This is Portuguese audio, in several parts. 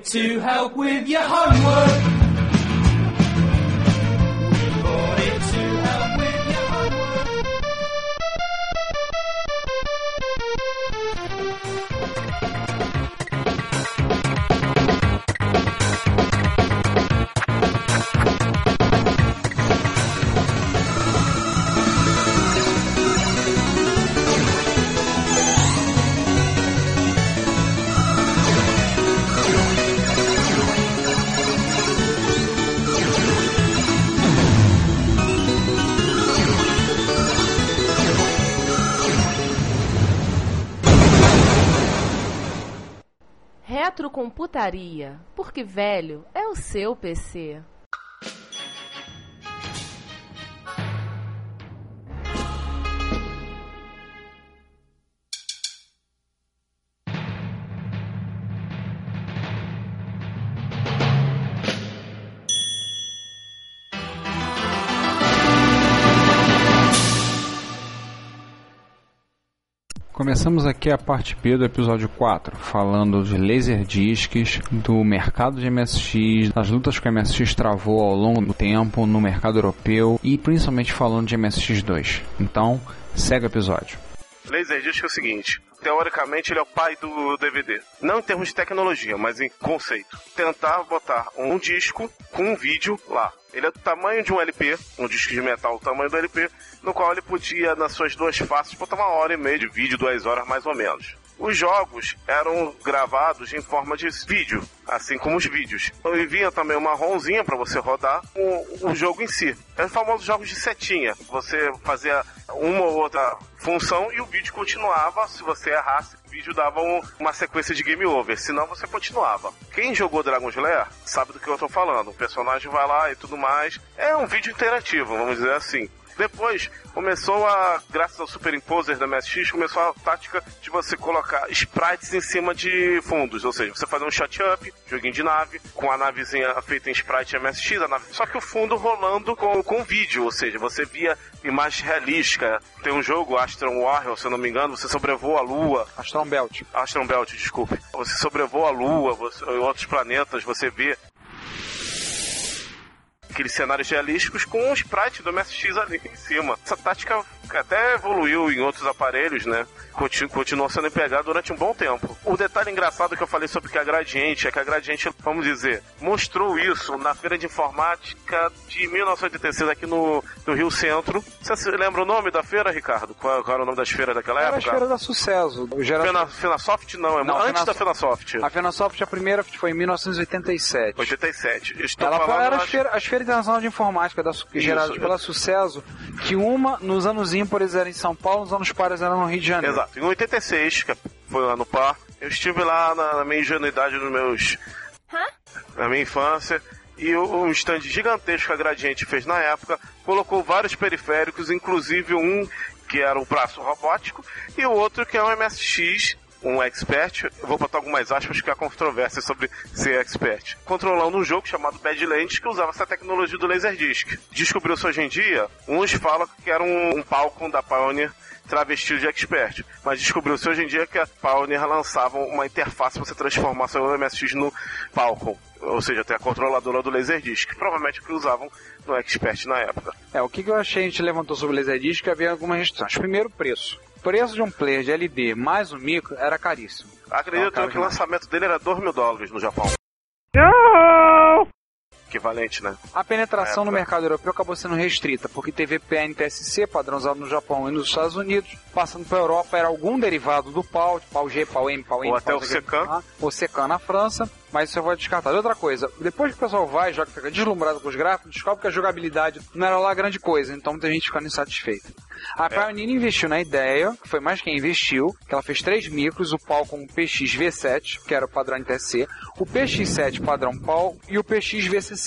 it to help with your homework. Computaria, porque velho é o seu PC. Começamos aqui a parte B do episódio 4, falando de Laserdiscs, do mercado de MSX, das lutas que o MSX travou ao longo do tempo no mercado europeu e principalmente falando de MSX2. Então, segue o episódio. Laserdisc é o seguinte, teoricamente ele é o pai do DVD. Não em termos de tecnologia, mas em conceito. Tentar botar um disco com um vídeo lá. Ele é do tamanho de um LP, um disco de metal do tamanho do LP, no qual ele podia, nas suas duas faces, botar uma hora e meia de vídeo, 2 horas mais ou menos. Os jogos eram gravados em forma de vídeo, assim como os vídeos. E vinha também uma ROMzinha para você rodar o jogo em si. É o famoso jogo de setinha. Você fazia uma ou outra função e o vídeo continuava. Se você errasse, o vídeo dava uma sequência de game over. Senão você continuava. Quem jogou Dragon's Lair sabe do que eu tô falando. O personagem vai lá e tudo mais. É um vídeo interativo, vamos dizer assim. Depois começou graças ao Superimposer da MSX, começou a tática de você colocar sprites em cima de fundos. Ou seja, você fazer um shot-up, joguinho de nave, com a navezinha feita em sprite MSX, a nave, só que o fundo rolando com vídeo. Ou seja, você via imagem realística. Tem um jogo, Astron Warrior, se eu não me engano, você sobrevoa a Lua. Astron Belt, desculpe. Você sobrevoa a Lua, outros planetas, você vê aqueles cenários realísticos com o sprite do MSX ali em cima. Essa tática até evoluiu em outros aparelhos, né? Continuou sendo empregada durante um bom tempo. O detalhe engraçado que eu falei sobre que a Gradiente, vamos dizer, mostrou isso na Feira de Informática de 1986 aqui no Rio Centro. Você lembra o nome da feira, Ricardo? Qual era o nome das feiras daquela época? Era a Feira da Sucesso. Fenasoft não, antes da Fenasoft. A Fenasoft, a primeira foi em 1987. As feiras Internacional de Informática geradas pela Sucesso, que uma nos anos ímpares era em São Paulo, nos anos pares era no Rio de Janeiro. Exato. Em 86, que foi lá no par, eu estive lá na minha ingenuidade, na minha infância, e um stand gigantesco que a Gradiente fez na época, colocou vários periféricos, inclusive um que era um braço robótico e o outro que é um MSX, um expert. Eu vou botar algumas aspas que há controvérsia sobre ser expert, controlando um jogo chamado Badlands, que usava essa tecnologia do Laserdisc. Descobriu-se hoje em dia, uns falam que era um Falcon da Pioneer travestido de expert, mas descobriu-se hoje em dia que a Pioneer lançava uma interface para você transformar seu MSX no Falcon, ou seja, até a controladora do Laserdisc, provavelmente que usavam no expert na época. O que eu achei, a gente levantou sobre o Laserdisc, havia algumas restrições. Primeiro, o preço de um player de LD mais um micro era caríssimo. Acredito que o lançamento dele era $2.000 no Japão. Não! Equivalente, né? A penetração no mercado europeu acabou sendo restrita, porque teve PNTSC, padrão usado no Japão e nos Estados Unidos, passando para a Europa, era algum derivado do PAL, PAL G, PAL M, PAL N, ou até o SECAM. O SECAM na França, mas isso eu vou descartar. E outra coisa, depois que o pessoal vai, já que fica deslumbrado com os gráficos, descobre que a jogabilidade não era lá grande coisa, então tem gente ficando insatisfeita. A Pioneer investiu na ideia, que foi mais quem investiu, que ela fez 3 micros, o PAL com o PXV60, que era o padrão NTSC, o PX7 padrão PAL e o PXV60.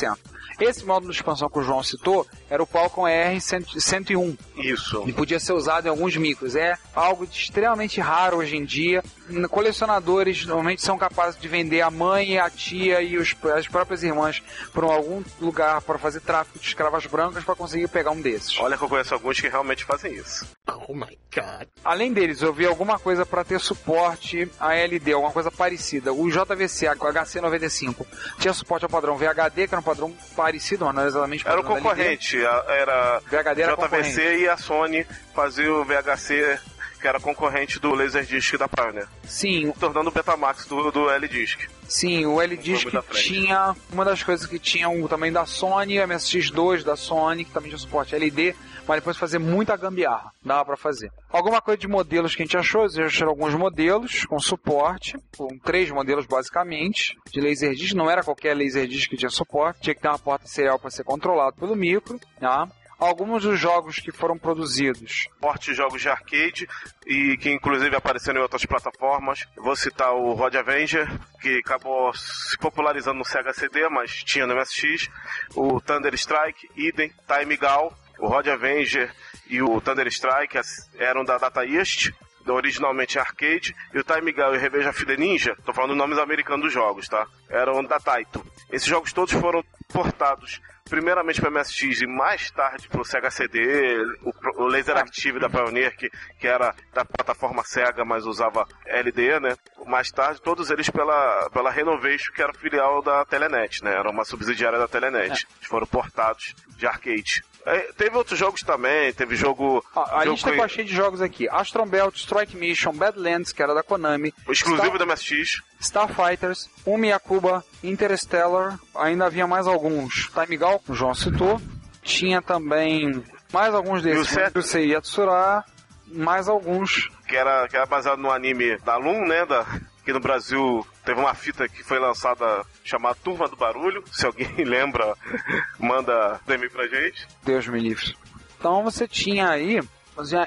Esse módulo de expansão que o João citou era o Falcon R101. Isso. E podia ser usado em alguns micros. É algo extremamente raro hoje em dia. Colecionadores normalmente são capazes de vender a mãe, a tia e as próprias irmãs para algum lugar para fazer tráfico de escravas brancas para conseguir pegar um desses. Olha que eu conheço alguns que realmente fazem fazem isso. Oh my god. Além deles, eu vi alguma coisa para ter suporte a LD, alguma coisa parecida. O JVC, o HC95, tinha suporte ao padrão VHD, que era um padrão parecido, mas não era exatamente o padrão. Era o concorrente, era VHD, era JVC concorrente. E a Sony fazia o VHC, que era concorrente do Laserdisc da Pioneer. Sim. Tornando o Betamax do L-Disc. Sim, o L-Disc tinha... Uma das coisas que tinha também da Sony, o MSX2 da Sony, que também tinha suporte LD, mas depois fazer muita gambiarra. Dava pra fazer. Alguma coisa de modelos que a gente achou, existiram alguns modelos com suporte, com 3 modelos basicamente, de Laserdisc. Não era qualquer Laserdisc que tinha suporte, tinha que ter uma porta serial para ser controlado pelo micro, tá? Alguns dos jogos que foram produzidos. Fortes jogos de arcade, e que inclusive apareceram em outras plataformas. Vou citar o Road Avenger, que acabou se popularizando no Sega CD, mas tinha no MSX. O Thunder Strike, idem, Time Gal. O Road Avenger e o Thunder Strike eram da Data East, originalmente arcade, e o Time Gal e o Reveja Fide Ninja, tô falando nomes americanos dos jogos, tá? Eram da Taito. Esses jogos todos foram portados primeiramente para o MSX e mais tarde para o Sega CD, o Laser Active da Pioneer, que era da plataforma Sega, mas usava LD, né? Mais tarde, todos eles pela Renovation, que era filial da Telenet, né? Era uma subsidiária da Telenet. Eles foram portados de arcade. Teve outros jogos também, teve jogo... A lista que eu achei de jogos aqui: Astron Belt, Strike Mission, Badlands, que era da Konami, exclusivo da MSX, Starfighters, Yakuba, Interstellar, ainda havia mais alguns. Time Gal, o João citou, tinha também mais alguns desses, o Yusei Yatsura, mais alguns. Que era baseado no anime da Loom, né, que no Brasil teve uma fita que foi lançada chamada Turma do Barulho. Se alguém lembra, manda DM pra gente. Deus me livre. Então você tinha aí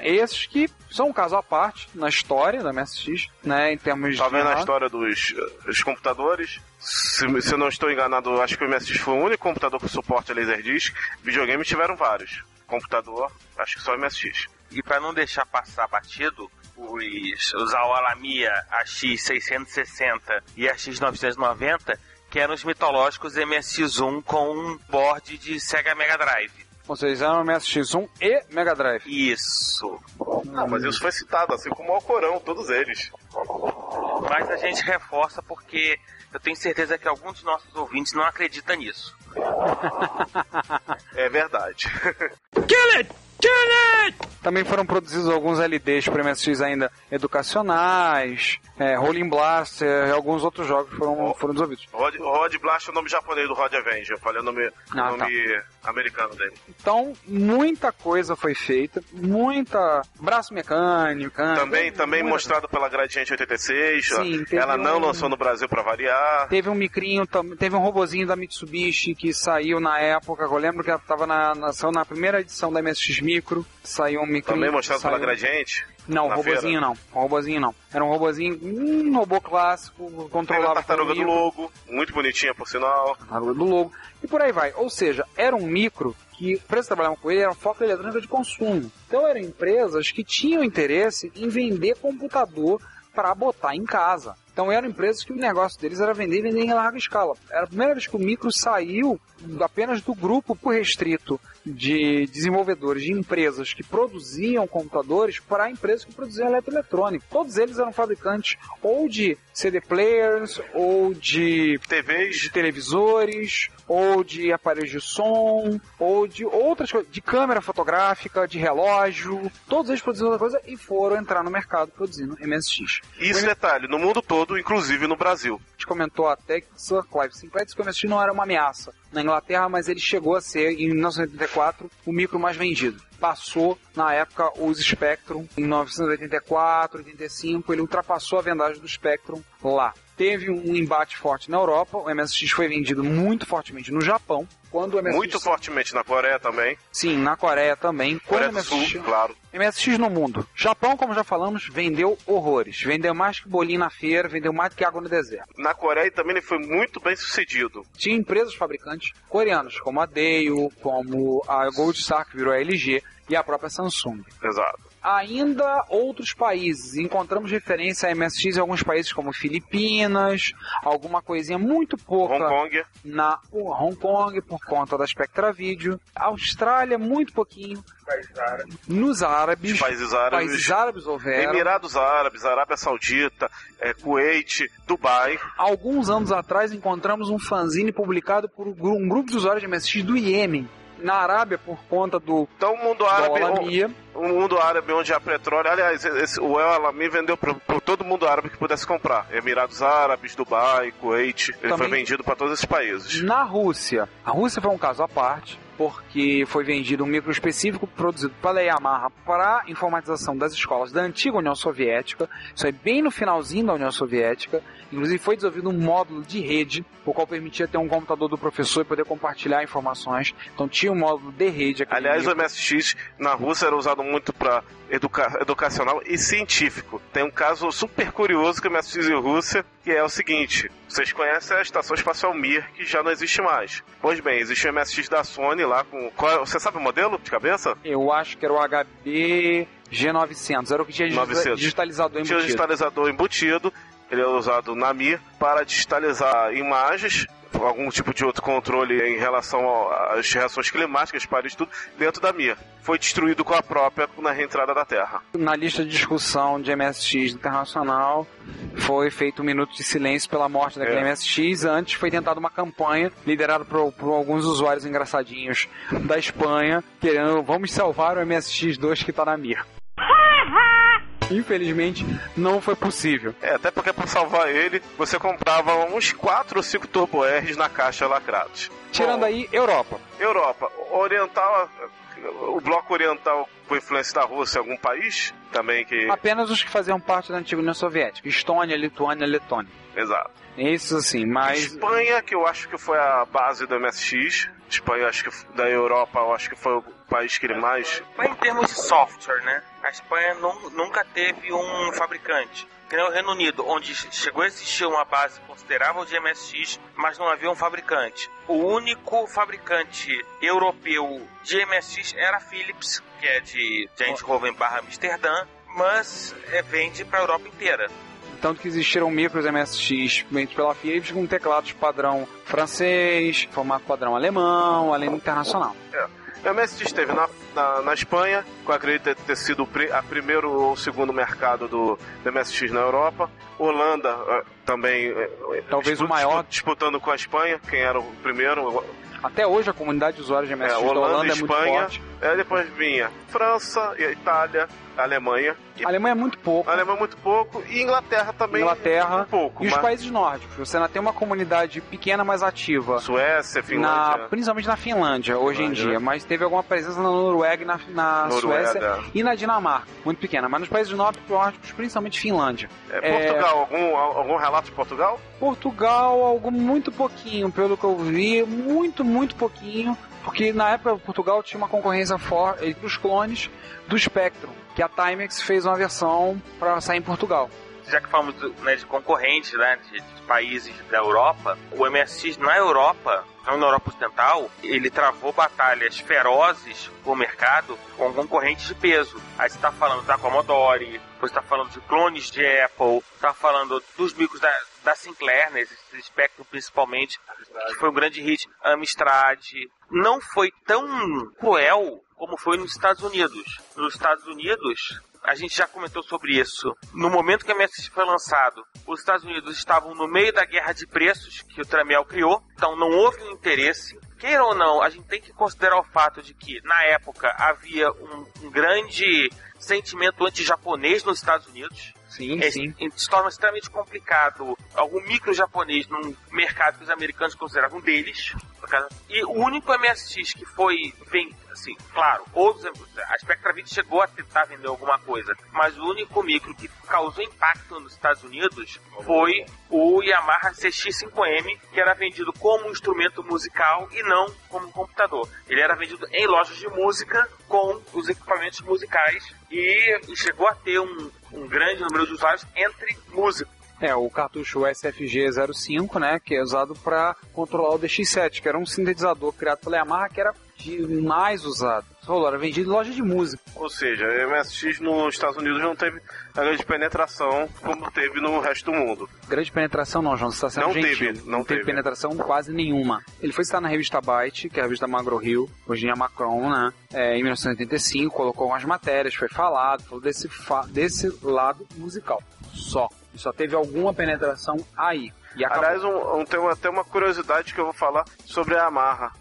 esses que são um caso à parte na história da MSX, né, em termos talvez de... na história dos computadores. Se eu não estou enganado, acho que o MSX foi o único computador com suporte a Laserdisc. Videogames tiveram vários. Computador, acho que só o MSX. E para não deixar passar batido, usar o Al-Ami, a X660 e a X990, que eram os mitológicos MSX1 com um board de Sega Mega Drive. Ou seja, eram MSX1 e Mega Drive. Isso. Não, mas isso foi citado, assim como o Alcorão, todos eles. Mas a gente reforça porque eu tenho certeza que alguns dos nossos ouvintes não acreditam nisso. É verdade. Kill it! Também foram produzidos alguns LDs para MSX ainda educacionais, Rolling Blaster e alguns outros jogos foram desenvolvidos. Road Blaster é o nome japonês do Road Avenger, eu falei o nome americano dele. Então, muita coisa foi feita, muita... braço mecânico... Também mostrado pela Gradiente 86, sim, ela não lançou no Brasil para variar. Teve um micrinho, teve um robozinho da Mitsubishi que saiu na época, eu lembro que ela estava na primeira edição da MSX Micro, saiu um micro. Também mostrado pela Gradiente? Não, robozinho não. Era um robozinho, robô clássico, controlava. Era a tartaruga do Logo, muito bonitinha por sinal. Tartaruga do Logo, e por aí vai. Ou seja, era um micro que empresas trabalhavam com ele, era foco eletrônica de consumo. Então eram empresas que tinham interesse em vender computador para botar em casa. Então eram empresas que o negócio deles era vender e vender em larga escala. Era a primeira vez que o micro saiu apenas do grupo por restrito de desenvolvedores, de empresas que produziam computadores para empresas que produziam eletroeletrônico. Todos eles eram fabricantes ou de CD players, ou de TVs, de televisores, ou de aparelhos de som, ou de outras coisas, de câmera fotográfica, de relógio. Todos eles produziam outra coisa e foram entrar no mercado produzindo MSX. Isso, detalhe, no mundo todo, inclusive no Brasil. A gente comentou até que Sir Clive Sinclair disse que o MSX não era uma ameaça na Inglaterra, mas ele chegou a ser, em 1984, o micro mais vendido. Passou, na época, os Spectrum. Em 1984, 85, ele ultrapassou a vendagem do Spectrum lá. Teve um embate forte na Europa, o MSX foi vendido muito fortemente no Japão. Quando o MSX... muito fortemente na Coreia também. Sim, na Coreia também. Coreia do Sul, claro. MSX no mundo. Japão, como já falamos, vendeu horrores. Vendeu mais que bolinho na feira, vendeu mais que água no deserto. Na Coreia também ele foi muito bem sucedido. Tinha empresas fabricantes coreanas, como a Daewoo, como a Gold Star, que virou a LG, e a própria Samsung. Exato. ainda outros países. Encontramos referência a MSX em alguns países como Filipinas, alguma coisinha muito pouca Hong Kong. Na Hong Kong, por conta da Spectra Video. Austrália, muito pouquinho. Nos árabes, países árabes houveram. Emirados Árabes, Arábia Saudita, Kuwait, Dubai. Alguns anos atrás encontramos um fanzine publicado por um grupo de usuários de MSX do Iêmen. Na Arábia, por conta do... Então, o mundo árabe... O mundo árabe onde há petróleo... Aliás, o Al-Ami vendeu para todo mundo árabe que pudesse comprar. Emirados Árabes, Dubai, Kuwait... Ele também foi vendido para todos esses países. Na Rússia... A Rússia foi um caso à parte... Porque foi vendido um micro específico produzido pela Yamaha para informatização das escolas da antiga União Soviética. Isso é bem no finalzinho da União Soviética. Inclusive foi desenvolvido um módulo de rede, o qual permitia ter um computador do professor e poder compartilhar informações. Então tinha um módulo de rede. Aliás, o MSX na Rússia era usado muito para educacional e científico. Tem um caso super curioso que o MSX na Rússia, que é o seguinte. Vocês conhecem a Estação Espacial Mir, que já não existe mais. Pois bem, existe o MSX da Sony lá com... Você sabe o modelo de cabeça? Eu acho que era o HB G900. Era o que tinha digitalizador embutido. Tinha digitalizador embutido. Ele é usado na Mir para digitalizar imagens, algum tipo de outro controle em relação às reações climáticas, para isso tudo, dentro da Mir. Foi destruído com a própria na reentrada da Terra. Na lista de discussão de MSX internacional, foi feito um minuto de silêncio pela morte daquele MSX. Antes foi tentada uma campanha liderada por alguns usuários engraçadinhos da Espanha, querendo, vamos salvar o MSX2 que está na Mir. Infelizmente, não foi possível. Até porque para salvar ele, você comprava uns 4 ou 5 Turbo R's na caixa lacrados. Tirando aí, Europa. Europa. Oriental, o bloco oriental com influência da Rússia, algum país também que... Apenas os que faziam parte da antiga União Soviética. Estônia, Lituânia, Letônia. Exato. Isso assim, mas... Espanha, que eu acho que foi a base do MSX. Espanha, acho que da Europa, eu acho que foi o país que ele mais... Mas em termos de software, né? A Espanha nunca teve um fabricante. Que nem o Reino Unido, onde chegou a existir uma base considerável de MSX, mas não havia um fabricante. O único fabricante europeu de MSX era a Philips, que é de Eindhoven / Amsterdã, mas vende para a Europa inteira. Tanto que existiram micros MSX feitos pela Philips com teclados padrão francês, formato padrão alemão, além do internacional. O MSX esteve na Espanha, com a Gradiente ter sido o primeiro ou segundo mercado do MSX na Europa. Holanda também, talvez o maior, disputando com a Espanha, quem era o primeiro. Até hoje a comunidade de usuários de MSX da Holanda é muito forte. Depois vinha França, Itália, Alemanha. Alemanha é muito pouco. E Inglaterra também. Muito pouco. E os países nórdicos. Você ainda tem uma comunidade pequena, mas ativa. Suécia, Finlândia. Principalmente na Finlândia, hoje em dia. Mas teve alguma presença na Noruega, na Suécia e na Dinamarca. Muito pequena. Mas nos países nórdicos, principalmente Finlândia. Portugal, algum relato de Portugal? Portugal, algo muito pouquinho, pelo que eu vi. Muito pouquinho. Porque na época Portugal tinha uma concorrência forte entre os clones do Spectrum, que a Timex fez uma versão para sair em Portugal. Já que falamos de concorrentes, de países da Europa, o MSX na Europa, então na Europa Ocidental, ele travou batalhas ferozes no mercado com concorrentes de peso. Aí você está falando da Commodore, você está falando de clones de Apple, está falando dos micros da Sinclair, esse Spectrum principalmente, que foi um grande hit. Amstrad. Não foi tão cruel como foi nos Estados Unidos. Nos Estados Unidos, a gente já comentou sobre isso. No momento que a MSX foi lançado, os Estados Unidos estavam no meio da guerra de preços que o Tramiel criou, então não houve um interesse. Queira ou não, a gente tem que considerar o fato de que, na época, havia um grande sentimento anti-japonês nos Estados Unidos. Sim. Se torna extremamente complicado algum micro japonês num mercado que os americanos consideravam deles. E o único MSX que foi claro, outros, a Spectra Video chegou a tentar vender alguma coisa, mas o único micro que causou impacto nos Estados Unidos foi o Yamaha CX5M, que era vendido como um instrumento musical e não como um computador. Ele era vendido em lojas de música com os equipamentos musicais e chegou a ter um grande número de usuários entre músicos. O cartucho SFG05, que é usado para controlar o DX7, que era um sintetizador criado pela Yamaha, que era demais usado. rolo era vendido em loja de música. Ou seja, a MSX nos Estados Unidos não teve a grande penetração como teve no resto do mundo. Grande penetração não, João, você está sendo gentil. Não teve penetração quase nenhuma. Ele foi estar na revista Byte, que é a revista Magro Rio, hoje em Macron, né? Em 1985, colocou algumas matérias, foi falado, falou desse lado musical. Só teve alguma penetração aí. E aliás, tem até uma curiosidade que eu vou falar sobre a Yamaha.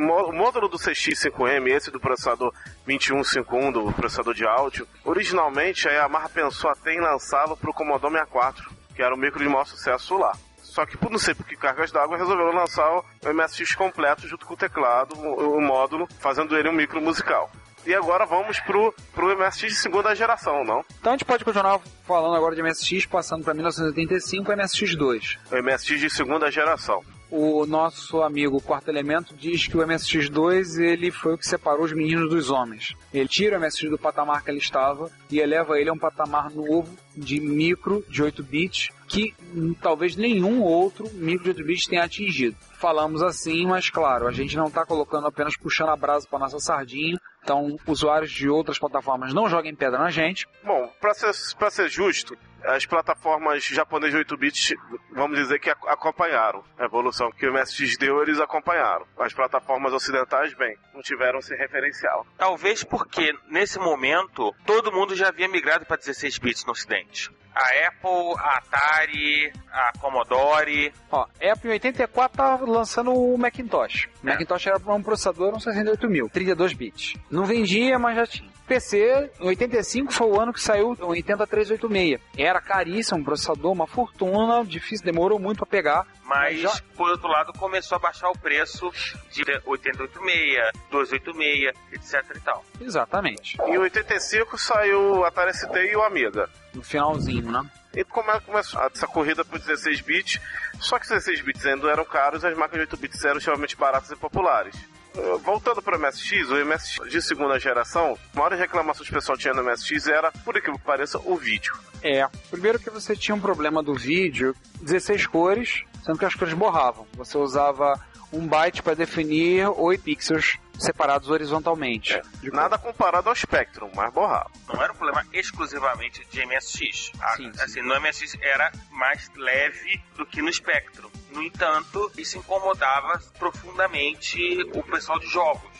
O módulo do CX5M, esse do processador 2151, do processador de áudio, originalmente a Yamaha pensou até em lançá-lo para o Commodore 64, que era o micro de maior sucesso lá. Só que, por não sei por que cargas d'água, resolveu lançar o MSX completo junto com o teclado, o módulo, fazendo ele um micro musical. E agora vamos pro MSX de segunda geração, não? Então a gente pode continuar falando agora de MSX, passando para 1985, MSX2. O MSX de segunda geração. O nosso amigo Quarto Elemento diz que o MSX2 ele foi o que separou os meninos dos homens. Ele tira o MSX do patamar que ele estava e eleva ele a um patamar novo de micro de 8-bit, que talvez nenhum outro micro de 8-bit tenha atingido. Falamos assim, mas claro, a gente não está colocando apenas puxando a brasa para nossa sardinha. Então, usuários de outras plataformas não joguem pedra na gente. Bom, para ser justo, as plataformas japonesas 8-bits, vamos dizer que acompanharam a evolução que o MSX deu, eles acompanharam. As plataformas ocidentais, bem, não tiveram esse referencial. Talvez porque, nesse momento, todo mundo já havia migrado para 16-bits no ocidente. A Apple, a Atari, a Commodore... A Apple em 84 tá lançando o Macintosh. O Macintosh era um processador, um 68000, 32 bits. Não vendia, mas já tinha. PC, em 85 foi o ano que saiu o 80386. Era caríssimo, um processador, uma fortuna, difícil, demorou muito para pegar. Mas, por outro lado, começou a baixar o preço de 886, 286, etc e tal. Exatamente. Em 85 saiu a Atari ST e o Amiga. No finalzinho, né? E começou essa corrida por 16 bits, só que 16 bits ainda eram caros e as marcas de 8 bits eram extremamente baratas e populares. Voltando para o MSX, o MSX de segunda geração, a maior reclamação que o pessoal tinha no MSX era, por aquilo que pareça, o vídeo. Primeiro que você tinha um problema do vídeo, 16 cores, sendo que as cores borravam. Você usava 1 byte para definir 8 pixels separados horizontalmente. Nada comparado ao Spectrum, mas borrava. Não era um problema exclusivamente de MSX. No MSX era mais leve do que no Spectrum. No entanto, isso incomodava profundamente o pessoal de jogos.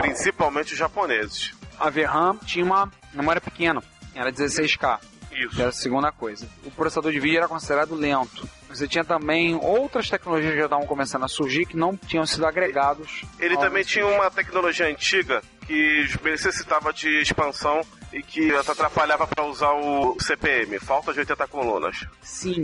Principalmente os japoneses. A VRAM tinha uma memória pequena, era 16K. Isso. Era a segunda coisa. O processador de vídeo era considerado lento. Você tinha também outras tecnologias que já estavam começando a surgir que não tinham sido agregados. Ele também tinha uma tecnologia antiga que necessitava de expansão e que atrapalhava para usar o CPM, falta de 80 colunas. Sim.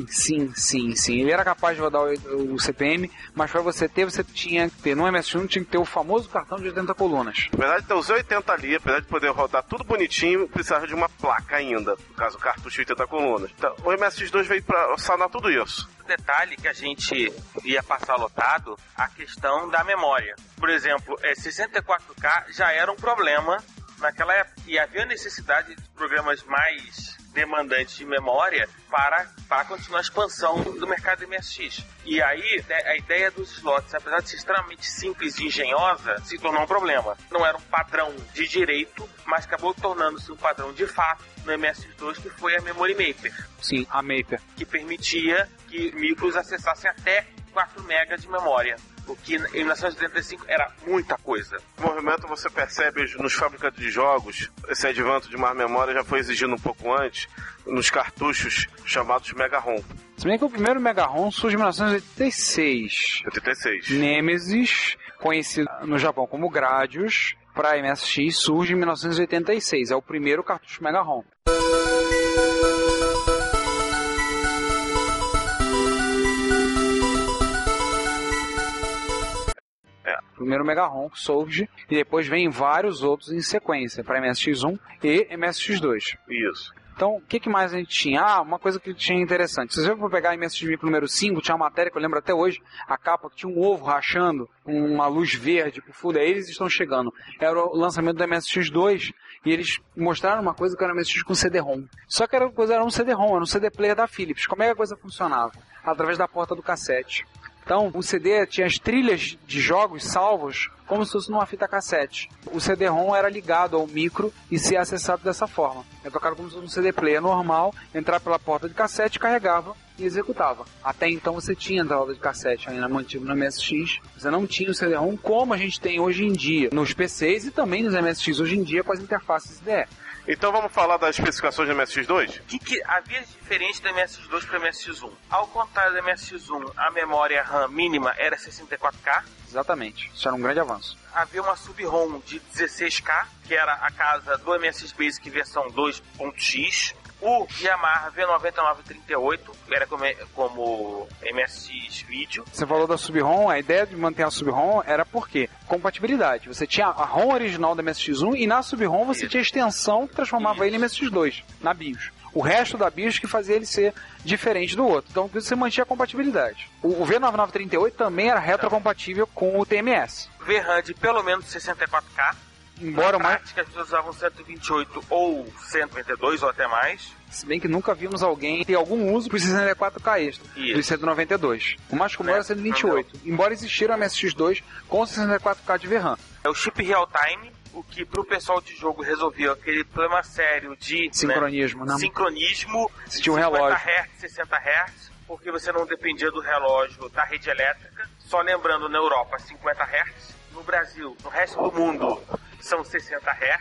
Ele era capaz de rodar o CPM, mas para você tinha que ter, no MS1 tinha que ter o famoso cartão de 80 colunas. Apesar de ter os 80 ali, apesar de poder rodar tudo bonitinho, precisava de uma placa ainda, no caso o cartucho de 80 colunas. Então, o MSX2 veio para sanar tudo isso. Detalhe que a gente ia passar lotado, a questão da memória. Por exemplo, 64K já era um problema naquela época e havia necessidade de programas mais demandantes de memória para continuar a expansão do mercado MSX. E aí a ideia dos slots, apesar de ser extremamente simples e engenhosa, se tornou um problema. Não era um padrão de direito, mas acabou tornando-se um padrão de fato no MSX2, que foi a Memory Maker. Sim, a Maker. Que permitia que micros acessassem até 4 MB de memória. O que em 1985 era muita coisa. O movimento você percebe nos fabricantes de jogos, esse advento de mais memória já foi exigido um pouco antes, nos cartuchos chamados Mega ROM. Se bem que o primeiro Mega ROM surge em 1986. 86. Nemesis, conhecido no Japão como Gradius, para MSX surge em 1986. É o primeiro cartucho Mega ROM. Primeiro Mega ROM que surge e depois vem vários outros em sequência para MSX1 e MSX2. Isso. Então, o que mais a gente tinha? Uma coisa que tinha interessante. Se você for pegar a MSX Micro número 5, tinha uma matéria que eu lembro até hoje, a capa que tinha um ovo rachando, uma luz verde pro fundo, aí eles estão chegando. Era o lançamento do MSX2 e eles mostraram uma coisa que era o MSX com CD-ROM. Só que era um CD-ROM, era um CD player da Philips. Como é que a coisa funcionava? Através da porta do cassete. Então, o CD tinha as trilhas de jogos salvos como se fosse numa fita cassete. O CD-ROM era ligado ao micro e se acessado dessa forma. Eu tocava como se fosse um CD player normal, entrar pela porta de cassete, carregava e executava. Até então você tinha entrada de cassete ainda mantido no MSX. Você não tinha o CD-ROM como a gente tem hoje em dia nos PCs e também nos MSX hoje em dia com as interfaces IDE. Então vamos falar das especificações do MSX2? Que havia diferente do MSX2 para o MSX1. Ao contrário do MSX1, a memória RAM mínima era 64K. Exatamente, isso era um grande avanço. Havia uma sub-ROM de 16K, que era a casa do MSX Basic versão 2.x. O Yamaha V9938 era como MSX Video. Você falou da sub-ROM, a ideia de manter a sub-ROM era por quê? Compatibilidade. Você tinha a ROM original da MSX1 e na sub-ROM você tinha a extensão que transformava ele em MSX2, na BIOS. O resto da BIOS que fazia ele ser diferente do outro. Então você mantinha a compatibilidade. O V9938 também era retrocompatível com o TMS. VRAM de pelo menos 64K. Embora na prática, as pessoas usavam 128 ou 192 ou até mais. Se bem que nunca vimos alguém ter algum uso para os 64K extra, isso, dos 192. O mais comum era 128. Não. Embora existiram MSX2 com 64K de VRAM. É o chip real-time, o que para o pessoal de jogo resolveu aquele problema sério de... sincronismo, né? Sincronismo, se tinha um 50 relógio. Hz, 60 Hz, porque você não dependia do relógio da rede elétrica. Só lembrando, na Europa, 50 Hz. No Brasil, no resto do mundo... são 60 Hz,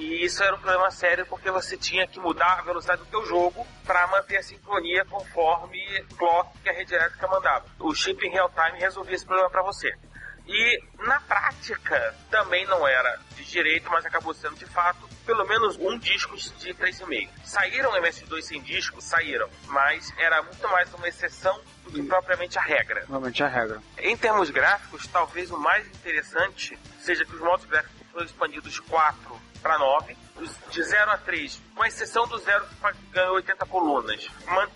e isso era um problema sério porque você tinha que mudar a velocidade do teu jogo para manter a sincronia conforme o clock que a rede elétrica mandava. O chip em real time resolvia esse problema para você. E na prática também não era de direito, mas acabou sendo de fato pelo menos um disco de 3,5. Saíram MSX2 sem disco? Saíram, mas era muito mais uma exceção do que propriamente a regra. Realmente a regra. Em termos gráficos, talvez o mais interessante seja que os modos gráficos expandidos de 4 para 9, de 0 a 3, com exceção do 0 que ganhou 80 colunas.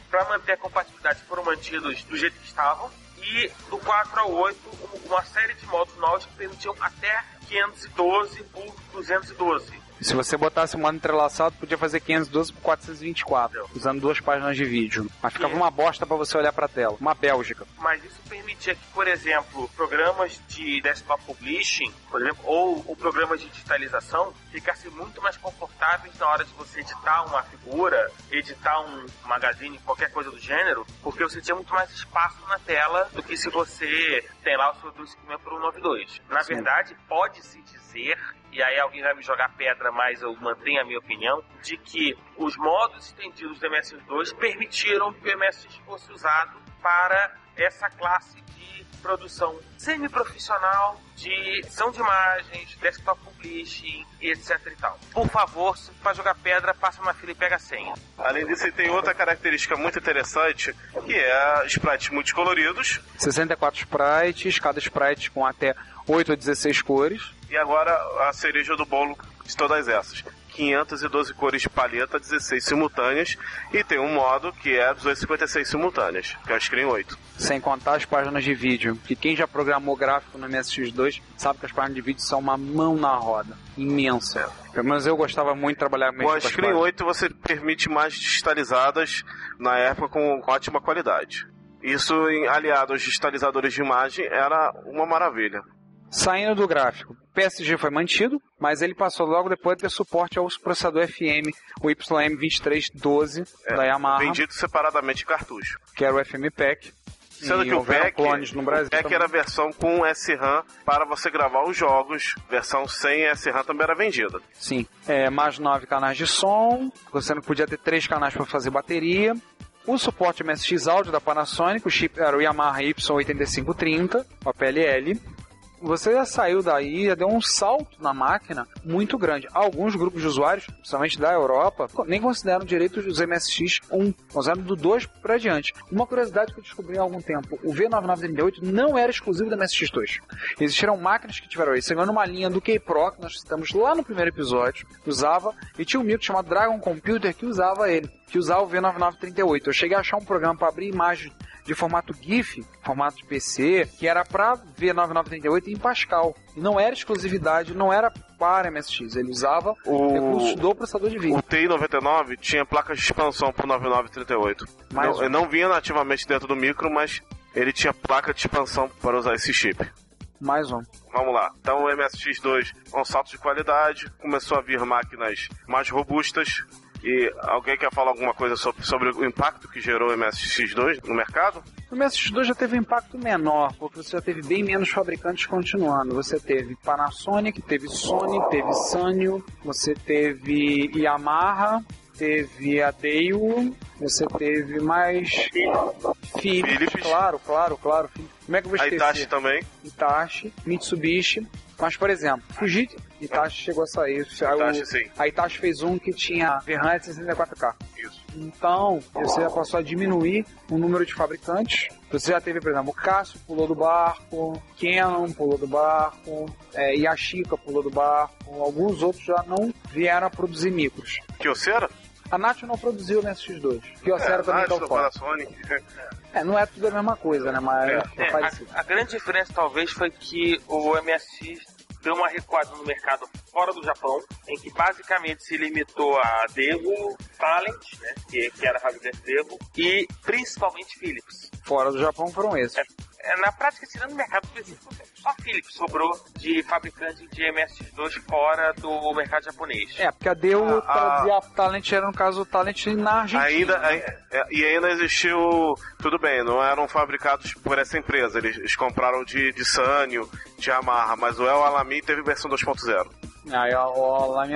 Para manter a compatibilidade foram mantidos do jeito que estavam, e do 4 ao 8, uma série de modos novos que permitiam até 512 por 212. Se você botasse um modo entrelaçado, podia fazer 512 por 424, usando duas páginas de vídeo. Mas ficava uma bosta para você olhar para a tela. Uma Bélgica. Mas isso permitia que, por exemplo, programas de desktop publishing, por exemplo, ou programas de digitalização, ficassem muito mais confortáveis na hora de você editar uma figura, editar um magazine, qualquer coisa do gênero, porque você tinha muito mais espaço na tela do que se você tem lá o seu 256 por 192. Na verdade, pode-se dizer... e aí alguém vai me jogar pedra, mas eu mantenho a minha opinião, de que os modos estendidos do MSX2 permitiram que o MSX fosse usado para essa classe de produção semi-profissional, de edição de imagens, desktop publishing, etc e tal. Por favor, se for jogar pedra, passa uma fila e pega a senha. Além disso, tem outra característica muito interessante, que é sprites multicoloridos. 64 sprites, cada sprite com até 8 a 16 cores. E agora a cereja do bolo de todas essas. 512 cores de paleta, 16 simultâneas. E tem um modo que é 256 simultâneas, que é o Screen 8. Sem contar as páginas de vídeo. Que quem já programou gráfico no MSX2 sabe que as páginas de vídeo são uma mão na roda. Imensa. Pelo menos eu gostava muito de trabalhar mesmo com as páginas. O Screen 8 você permite imagens digitalizadas na época com ótima qualidade. Isso, aliado aos digitalizadores de imagem, era uma maravilha. Saindo do gráfico, PSG foi mantido, mas ele passou logo depois a ter suporte ao processador FM, o YM2312 da Yamaha. Vendido separadamente em cartucho. Que era o FMPEC. Sendo que o PEC no Brasil, era a versão com SRAM para você gravar os jogos. Versão sem SRAM também era vendida. Sim. Mais 9 canais de som, você não podia ter 3 canais para fazer bateria. O suporte MSX áudio da Panasonic, o chip era o Yamaha Y8530, o PLL. Você já saiu daí, já deu um salto na máquina muito grande. Alguns grupos de usuários, principalmente da Europa, nem consideram direito os MSX1, consideram do 2 para adiante. Uma curiosidade que eu descobri há algum tempo, o V9938 não era exclusivo da MSX2. Existiram máquinas que tiveram isso, seguindo uma linha do K-Pro, que nós citamos lá no primeiro episódio, usava, e tinha um micro chamado Dragon Computer que usava ele, que usava o V9938. Eu cheguei a achar um programa para abrir imagem de formato GIF, formato de PC, que era para V9938 em Pascal. Não era exclusividade, não era para MSX. Ele usava o recurso do processador de vídeo. O TI-99 tinha placas de expansão para o 9938. Não vinha nativamente dentro do micro, mas ele tinha placa de expansão para usar esse chip. Mais um. Vamos lá. Então o MSX2, um salto de qualidade, começou a vir máquinas mais robustas. E alguém quer falar alguma coisa sobre o impacto que gerou o MSX2 no mercado? O MSX2 já teve um impacto menor, porque você já teve bem menos fabricantes continuando. Você teve Panasonic, teve Sony, teve Sanyo, você teve Yamaha, teve a Daewoo, você teve mais... Philips, claro. Como é que eu vou esquecer? Hitachi também. Hitachi, Mitsubishi. Mas, por exemplo, Fujitsu, Hitachi chegou a sair. Hitachi, sim. A Hitachi fez um que tinha Verrante 64K. Isso. Então, você já passou a diminuir o número de fabricantes. Você já teve, por exemplo, o Casio pulou do barco, Canon pulou do barco, Yashica pulou do barco. Alguns outros já não vieram a produzir micros. Kyocera? A Nath não produziu o MSX2. Kyocera também está fora. Não é tudo a mesma coisa, né? Mas a grande diferença talvez foi que o MSX deu uma recuada no mercado fora do Japão, em que basicamente se limitou a Daewoo, Talent, né, que era a fabricante Daewoo, e principalmente Philips. Fora do Japão foram esses. Na prática, tirando o mercado do Brasil, só a Philips sobrou de fabricante de MSX2 fora do mercado japonês. Porque a Daewoo produzia Talent, era no caso o Talent na Argentina. Ainda existiu... Tudo bem, não eram fabricados por essa empresa, eles compraram de Sanyo, de Yamaha, mas o Al-Ami teve versão 2.0. Aí o Al-Ami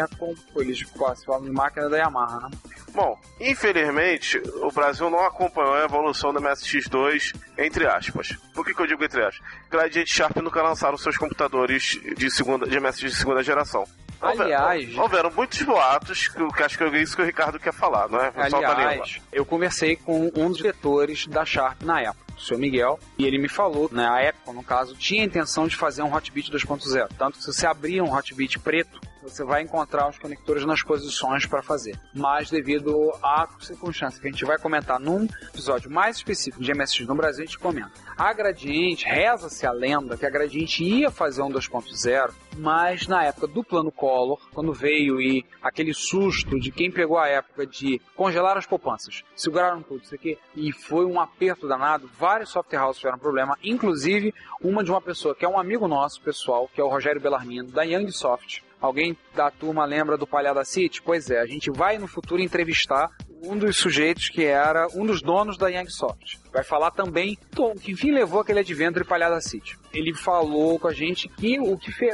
participou de máquina da Yamaha, né? Bom, infelizmente, o Brasil não acompanhou a evolução da MSX2, entre aspas. Por que eu digo entre aspas? Gradiente e Sharp nunca lançaram seus computadores de MSX de segunda geração. Aliás... Houveram muitos boatos, que acho que é isso que o Ricardo quer falar, não é? Aliás, eu conversei com um dos diretores da Sharp na época, o senhor Miguel, e ele me falou, né, a Epcom, no caso, tinha a intenção de fazer um Hotbit 2.0. Tanto que se você abrir um Hotbit preto, você vai encontrar os conectores nas posições para fazer. Mas devido à circunstância que a gente vai comentar num episódio mais específico de MSX no Brasil, a gente comenta. A Gradiente, reza-se a lenda que a Gradiente ia fazer um 2.0, mas na época do plano Collor, quando veio e aquele susto de quem pegou a época de congelar as poupanças, seguraram tudo isso aqui, e foi um aperto danado, vários software houses tiveram problema, inclusive uma de uma pessoa que é um amigo nosso pessoal, que é o Rogério Bellarmino, da Youngsoft. Alguém da turma lembra do Palhada City? Pois é, a gente vai no futuro entrevistar um dos sujeitos que era um dos donos da Youngsoft. Vai falar também que enfim levou aquele advento de Palhada City. Ele falou com a gente que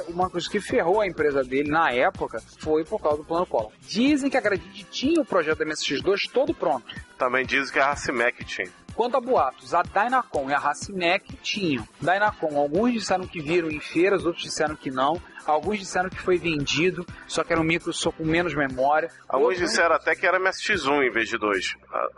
uma coisa que ferrou a empresa dele na época foi por causa do plano Collor. Dizem que a Gradiente tinha o projeto da MSX2 todo pronto. Também dizem que a Racimec tinha. Quanto a boatos, a Dynacon e a Racimec tinham. Dynacon, alguns disseram que viram em feiras, outros disseram que não. Alguns disseram que foi vendido, só que era um micro só com menos memória. Alguns disseram até que era MSX1 em vez de 2.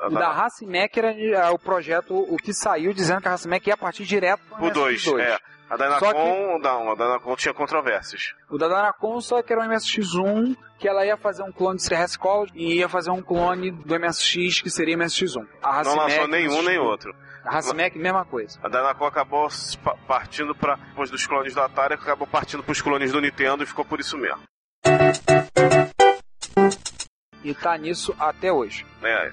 O da Racimec era o projeto, o que saiu dizendo que a Racimec ia partir direto para o MSX2. A Dynacon, não, a Dynacon tinha controvérsias. O da Dynacon só que era um MSX1, que ela ia fazer um clone de CRS College e ia fazer um clone do MSX, que seria MSX1. A Racimec, não lançou nenhum nem outro. A Racimec, mesma coisa. A Dynacon acabou partindo para os dos clones da Atari, acabou partindo para os clones do Nintendo e ficou por isso mesmo. E tá nisso até hoje.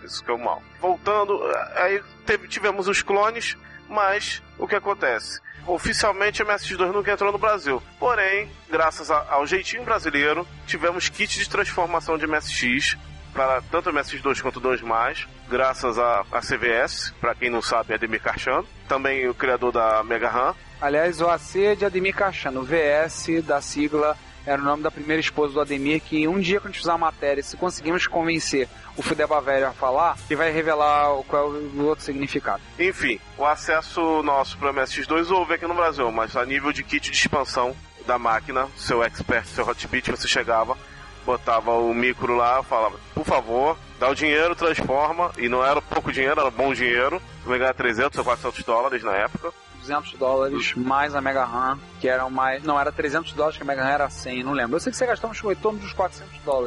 Isso que é o mal. Voltando, aí tivemos os clones, mas o que acontece? Oficialmente a MSX2 nunca entrou no Brasil. Porém, graças ao jeitinho brasileiro, tivemos kits de transformação de MSX para tanto o MSX2 quanto o 2+, graças à CVS, para quem não sabe, é Ademir Karchano, também o criador da Mega RAM. Aliás, o AC de Ademir Karchano, o VS da sigla, era o nome da primeira esposa do Ademir, que um dia, quando a gente fizer uma matéria, se conseguimos convencer o Fudeba Velho a falar, ele vai revelar qual é o outro significado. Enfim, o acesso nosso para o MSX2 houve aqui no Brasil, mas a nível de kit de expansão da máquina, seu Expert, seu Hotbit, você chegava, botava o micro lá, falava, por favor, dá o dinheiro, transforma, e não era pouco dinheiro, era bom dinheiro, se não me engano, $300 ou $400 na época. $200 mais a Mega RAM, que era mais... Não, era $300, que a Mega RAM era 100, não lembro. Eu sei que você gastou em torno dos $400.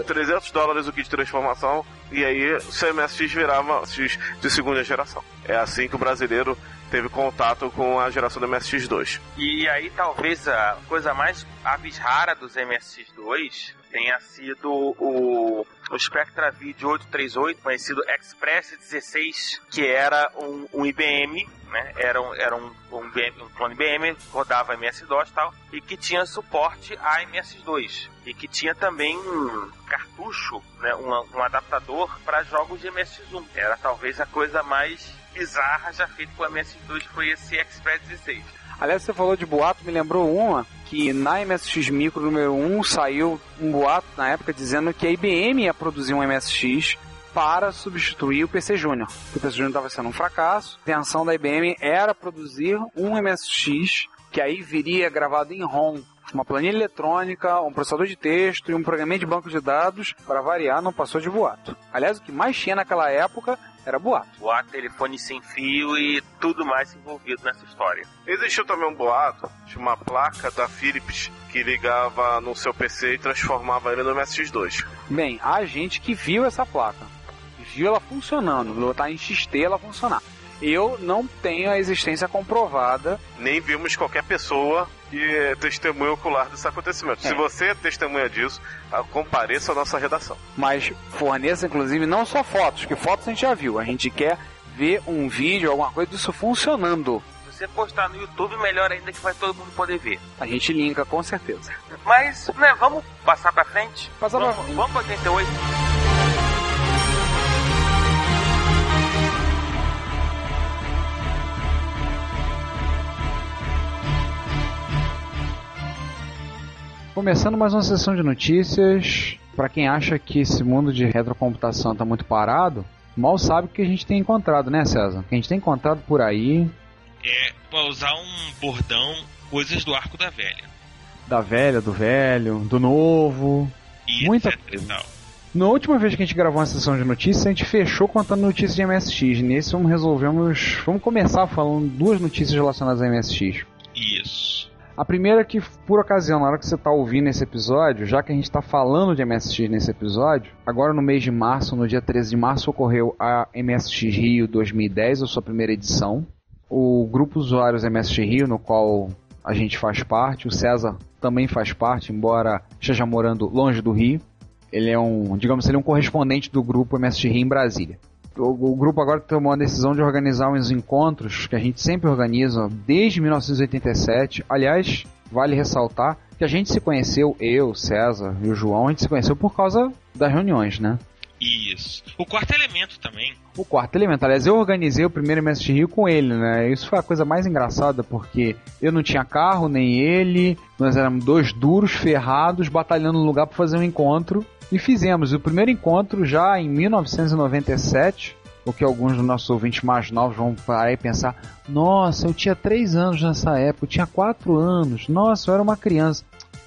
$300 o kit de transformação, e aí o MSX virava MSX de segunda geração. É assim que o brasileiro teve contato com a geração do MSX2. E aí talvez a coisa mais avis-rara dos MSX2 tenha sido o Spectra Video 838, conhecido Express 16, que era um IBM, né? Era um clone IBM, rodava MS-DOS e tal, e que tinha suporte a MS-2. E que tinha também um cartucho, né? um adaptador para jogos de MS-1. Era talvez a coisa mais bizarra já feita com a MS-2, que foi esse Express 16. Aliás, você falou de boato, me lembrou uma que na MSX Micro número 1 saiu um boato na época dizendo que a IBM ia produzir um MSX para substituir o PC Júnior. O PC Júnior estava sendo um fracasso. A intenção da IBM era produzir um MSX que aí viria gravado em ROM, uma planilha eletrônica, um processador de texto e um programinha de banco de dados. Para variar, não passou de boato. Aliás, o que mais tinha naquela época era boato. Boato, telefone sem fio e tudo mais envolvido nessa história. Existiu também um boato de uma placa da Philips que ligava no seu PC e transformava ele no MSX2. Bem, há gente que viu essa placa, viu ela funcionando, botar em XT ela funcionar. Eu não tenho a existência comprovada. Nem vimos qualquer pessoa que é testemunha ocular desse acontecimento. É. Se você é testemunha disso, compareça à nossa redação. Mas forneça, inclusive, não só fotos, que fotos a gente já viu. A gente quer ver um vídeo, alguma coisa disso funcionando. Você postar no YouTube, melhor ainda, que vai todo mundo poder ver. A gente linka, com certeza. Mas, né, vamos passar pra frente? Vamos pra 88. Começando mais uma sessão de notícias. Para quem acha que esse mundo de retrocomputação está muito parado, mal sabe o que a gente tem encontrado, né, César? O que a gente tem encontrado por aí... É, para usar um bordão, coisas do arco da velha. Da velha, do velho, do novo... E muita coisa. Na última vez que a gente gravou uma sessão de notícias, a gente fechou contando notícias de MSX. Nesse vamos começar falando duas notícias relacionadas a MSX. Isso. A primeira é que, por ocasião, na hora que você está ouvindo esse episódio, já que a gente está falando de MSX nesse episódio, agora no mês de março, no dia 13 de março, ocorreu a MSX Rio 2010, a sua primeira edição. O grupo Usuários MSX Rio, no qual a gente faz parte, o César também faz parte, embora esteja morando longe do Rio. Ele é um correspondente do grupo MSX Rio em Brasília. O grupo agora tomou a decisão de organizar uns encontros que a gente sempre organiza desde 1987. Aliás, vale ressaltar que a gente se conheceu, eu, César e o João, a gente se conheceu por causa das reuniões, né? Isso. O Quarto Elemento também. O Quarto Elemento. Aliás, eu organizei o primeiro MSX Rio com ele, né? Isso foi a coisa mais engraçada, porque eu não tinha carro, nem ele. Nós éramos dois duros, ferrados, batalhando no lugar para fazer um encontro. E fizemos o primeiro encontro já em 1997, o que alguns dos nossos ouvintes mais novos vão parar e pensar: nossa, eu tinha 3 anos nessa época, eu tinha 4 anos, nossa, eu era uma criança.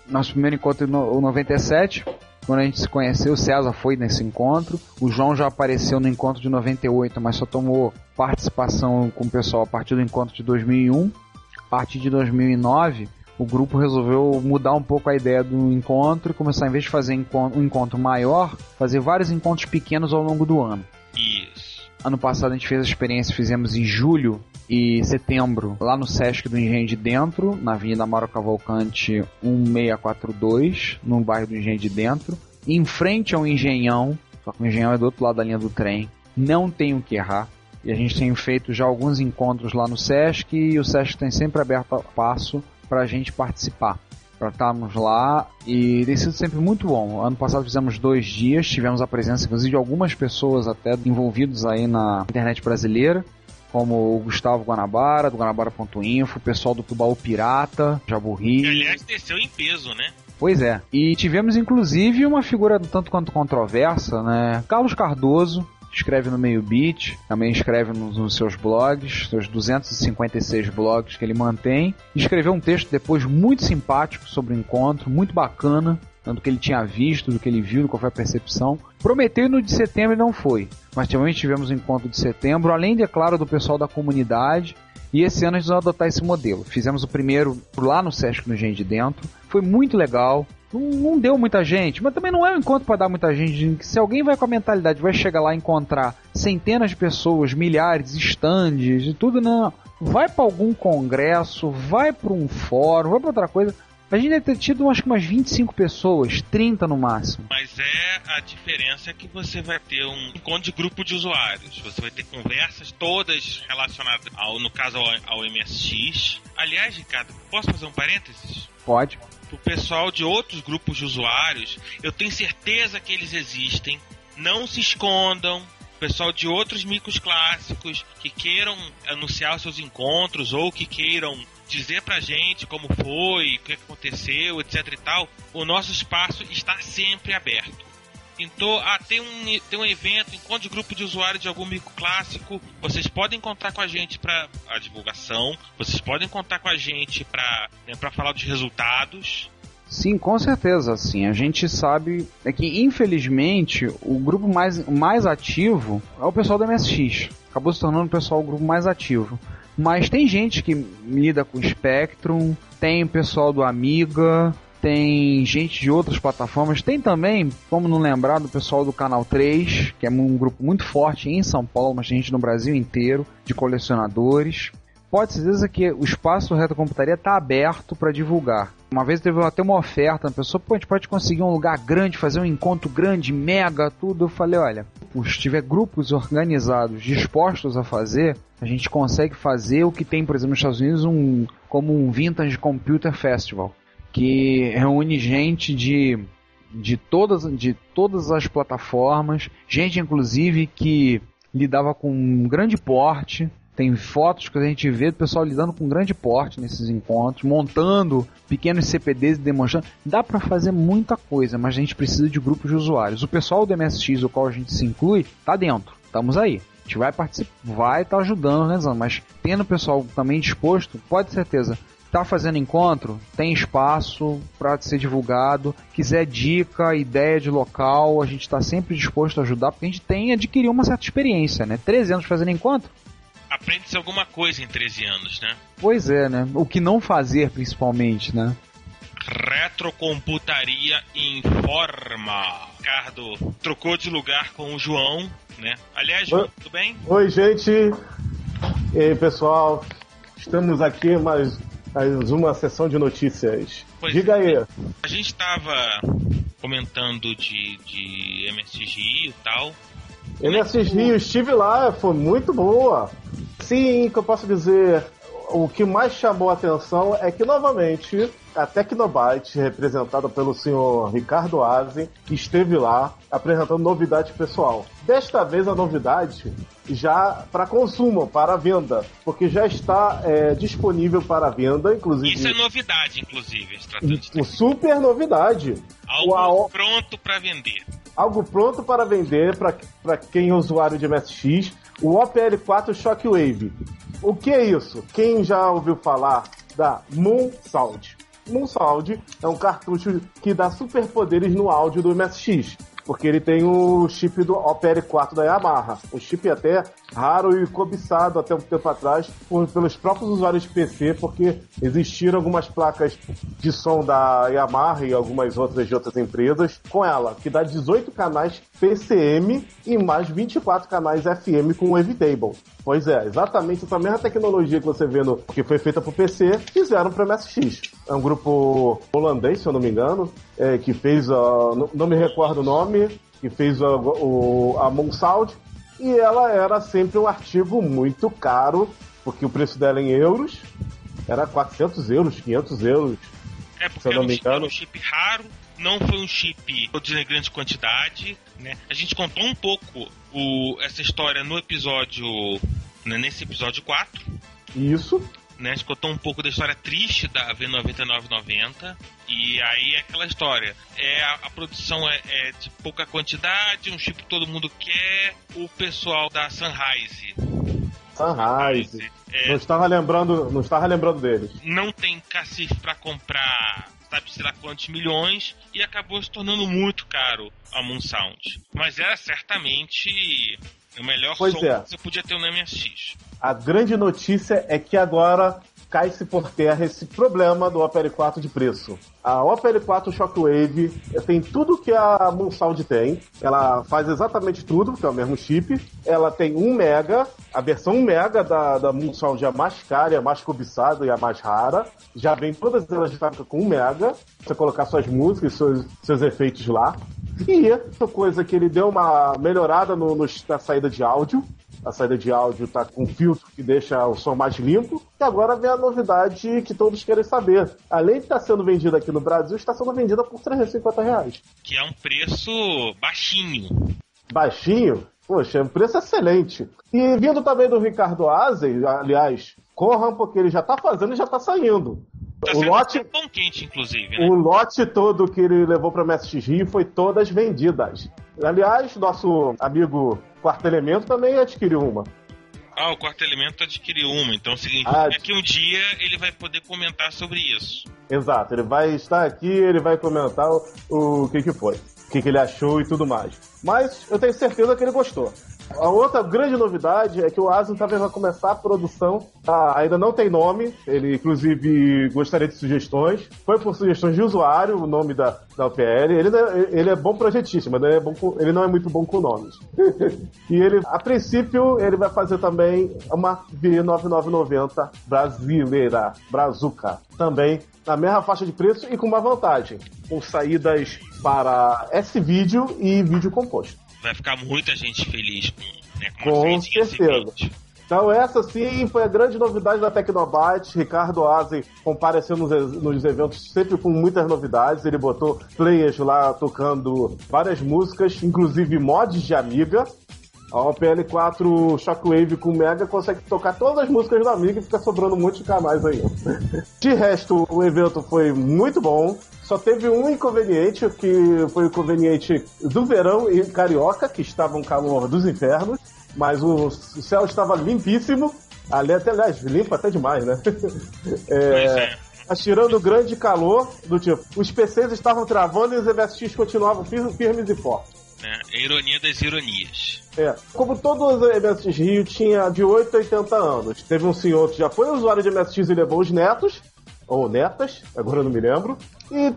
Nosso primeiro encontro em 97, quando a gente se conheceu, o César foi nesse encontro, o João já apareceu no encontro de 98, mas só tomou participação com o pessoal a partir do encontro de 2001, a partir de 2009... O grupo resolveu mudar um pouco a ideia do encontro e começar, em vez de fazer um encontro maior, fazer vários encontros pequenos ao longo do ano. Isso. Ano passado a gente fez a experiência, fizemos em julho e setembro, lá no Sesc do Engenho de Dentro, na Avenida Amaro Cavalcante 1642, no bairro do Engenho de Dentro, em frente ao Engenhão, só que o Engenhão é do outro lado da linha do trem, não tem o que errar. E a gente tem feito já alguns encontros lá no Sesc e o Sesc tem sempre aberto a passo para a gente participar, para estarmos lá, e tem sido sempre muito bom. Ano passado fizemos 2 dias, tivemos a presença inclusive de algumas pessoas até envolvidas aí na internet brasileira, como o Gustavo Guanabara, do Guanabara.info, o pessoal do Tubaú Pirata, Jaburri. E, aliás, desceu em peso, né? Pois é, e tivemos inclusive uma figura tanto quanto controversa, né? Carlos Cardoso, escreve no Meio Beat, também escreve nos seus blogs, seus 256 blogs que ele mantém. Escreveu um texto depois muito simpático sobre o encontro, muito bacana, tanto que ele tinha visto, do que ele viu, qual foi a percepção. Prometeu no de setembro e não foi, mas também tivemos um encontro de setembro, além, é claro, do pessoal da comunidade. E esse ano a gente vai adotar esse modelo. Fizemos o primeiro lá no Sesc, no Engenho de Dentro, foi muito legal. Não deu muita gente, mas também não é um encontro para dar muita gente. Se alguém vai com a mentalidade, vai chegar lá e encontrar centenas de pessoas, milhares, estandes e tudo, não. vai para algum congresso, vai para um fórum, vai para outra coisa, a gente deve ter tido acho que umas 25 pessoas, 30 no máximo. Mas é a diferença que você vai ter um encontro de grupo de usuários, você vai ter conversas todas relacionadas, no caso, ao MSX. Aliás, Ricardo, posso fazer um parênteses? Pode. Pro pessoal de outros grupos de usuários, eu tenho certeza que eles existem, não se escondam. Pessoal de outros micros clássicos que queiram anunciar seus encontros ou que queiram dizer pra gente como foi, o que aconteceu, etc e tal, o nosso espaço está sempre aberto. Então, tem um evento, encontro de grupo de usuários de algum micro clássico, vocês podem contar com a gente para a divulgação, vocês podem contar com a gente para falar dos resultados. Sim, com certeza, assim, a gente sabe é que, infelizmente, o grupo mais ativo é o pessoal do MSX. Acabou se tornando o pessoal o grupo mais ativo. Mas tem gente que lida com o Spectrum, tem o pessoal do Amiga, tem gente de outras plataformas, tem também, como não lembrar, do pessoal do Canal 3, que é um grupo muito forte em São Paulo, mas tem gente no Brasil inteiro, de colecionadores. Pode ser certeza que o espaço do Retrocomputaria está aberto para divulgar. Uma vez teve até uma oferta, a pessoa, pô, a gente pode conseguir um lugar grande, fazer um encontro grande, mega, tudo. Eu falei, olha, se tiver grupos organizados dispostos a fazer, a gente consegue fazer o que tem, por exemplo, nos Estados Unidos, como um Vintage Computer Festival, que reúne gente de todas as plataformas, gente, inclusive, que lidava com um grande porte. Tem fotos que a gente vê do pessoal lidando com grande porte nesses encontros, montando pequenos CPDs e demonstrando. Dá para fazer muita coisa, mas a gente precisa de grupos de usuários. O pessoal do MSX, o qual a gente se inclui, tá dentro. Estamos aí. A gente vai participar, vai estar ajudando, organizando. Mas tendo o pessoal também disposto, pode ter certeza. Tá fazendo encontro? Tem espaço para ser divulgado. Quiser dica, ideia de local, a gente está sempre disposto a ajudar, porque a gente tem adquirido uma certa experiência, né? 13 anos fazendo encontro? Aprende-se alguma coisa em 13 anos, né? Pois é, né? O que não fazer, principalmente, né? Retrocomputaria informa. Ricardo trocou de lugar com o João, né? Aliás, João, tudo bem? Oi, gente. E aí, pessoal. Estamos aqui mais uma sessão de notícias. Pois diga é, aí. A gente estava comentando de MSG e tal. MSX Rio, estive lá, foi muito boa. Sim, que eu posso dizer, o que mais chamou a atenção é que, novamente, a Tecnobyte, representada pelo senhor Ricardo Aze, que esteve lá apresentando novidade pessoal. Desta vez a novidade já para consumo, para venda, porque já está disponível para venda, inclusive. Isso é novidade, inclusive. Super novidade. Algo pronto para vender. Algo pronto para vender para quem é usuário de MSX, o OPL4 Shockwave. O que é isso? Quem já ouviu falar da Moonsound? Moonsound é um cartucho que dá superpoderes no áudio do MSX, porque ele tem o chip do OPL4 da Yamaha. Um chip até raro e cobiçado até um tempo atrás pelos próprios usuários de PC, porque existiram algumas placas de som da Yamaha e algumas outras de outras empresas com ela, que dá 18 canais PCM e mais 24 canais FM com Wave Table. Pois é, exatamente essa mesma tecnologia que você vê que foi feita pro PC, fizeram pro MSX. É um grupo holandês, se eu não me engano, que fez, não me recordo o nome, que fez a Moonsound. E ela era sempre um artigo muito caro, porque o preço dela em euros era 400 euros, 500 euros. É porque era um chip raro, não foi um chip de grande quantidade, né? A gente contou um pouco essa história no episódio, né, nesse episódio 4. Isso. Né, a gente contou um pouco da história triste da V9990. E aí é aquela história, a produção é de pouca quantidade, um chip que todo mundo quer. O pessoal da Sunrise. Não estava lembrando deles. Não tem cacife para comprar, sabe, sei lá quantos milhões, e acabou se tornando muito caro a Moonsound. Mas era certamente o melhor som que você podia ter no MSX. A grande notícia é que agora cai-se por terra esse problema do Opera E4 de preço. A Opera E4 Shockwave tem tudo que a Moonsound tem, ela faz exatamente tudo, porque é o mesmo chip, ela tem 1 mega, a versão 1 mega da Moonsound é a mais cara, é a mais cobiçada e a mais rara, já vem todas elas de fábrica com 1 mega, você colocar suas músicas, seus efeitos lá, e outra coisa que ele deu uma melhorada na saída de áudio. A saída de áudio tá com filtro que deixa o som mais limpo. E agora vem a novidade que todos querem saber. Além de estar sendo vendida aqui no Brasil, está sendo vendida por R$350. Que é um preço baixinho. Baixinho? Poxa, é um preço excelente. E vindo também do Ricardo Azen, aliás, corram porque ele já tá fazendo e já tá saindo. Tá o lote pão quente, inclusive, né? O lote todo que ele levou para o MSX Rio foi todas vendidas. Aliás, nosso amigo Quarto Elemento também adquiriu uma. Ah, o Quarto Elemento adquiriu uma, então significa que um dia ele vai poder comentar sobre isso. Exato, ele vai estar aqui, ele vai comentar o que foi, o que ele achou e tudo mais. Mas eu tenho certeza que ele gostou. A outra grande novidade é que o Asen também vai começar a produção, ainda não tem nome, ele inclusive gostaria de sugestões, foi por sugestões de usuário o nome da UPL, ele é bom projetista, mas ele não é muito bom com nomes. E ele, a princípio, ele vai fazer também uma V9990 brasileira, Brazuca, também na mesma faixa de preço e com uma vantagem, com saídas para S-vídeo e vídeo composto. Vai ficar muita gente feliz com certeza. Então essa sim foi a grande novidade da Tecnobyte. Ricardo Azen compareceu nos eventos sempre com muitas novidades. Ele botou players lá tocando várias músicas, inclusive mods de Amiga. A OPL4 Shockwave com Mega consegue tocar todas as músicas do Amiga e fica sobrando um monte de canais aí. De resto, o evento foi muito bom. Só teve um inconveniente, que foi o inconveniente do verão e carioca, que estava um calor dos infernos, mas o céu estava limpíssimo. Aliás, limpo até demais, né? Mas tirando o grande calor, do tipo, os PCs estavam travando e os MSX continuavam firmes e fortes. É, a ironia das ironias. Como todos os MSX Rio, tinha de 8 a 80 anos. Teve um senhor que já foi usuário de MSX e levou os netos, ou netas, agora eu não me lembro. E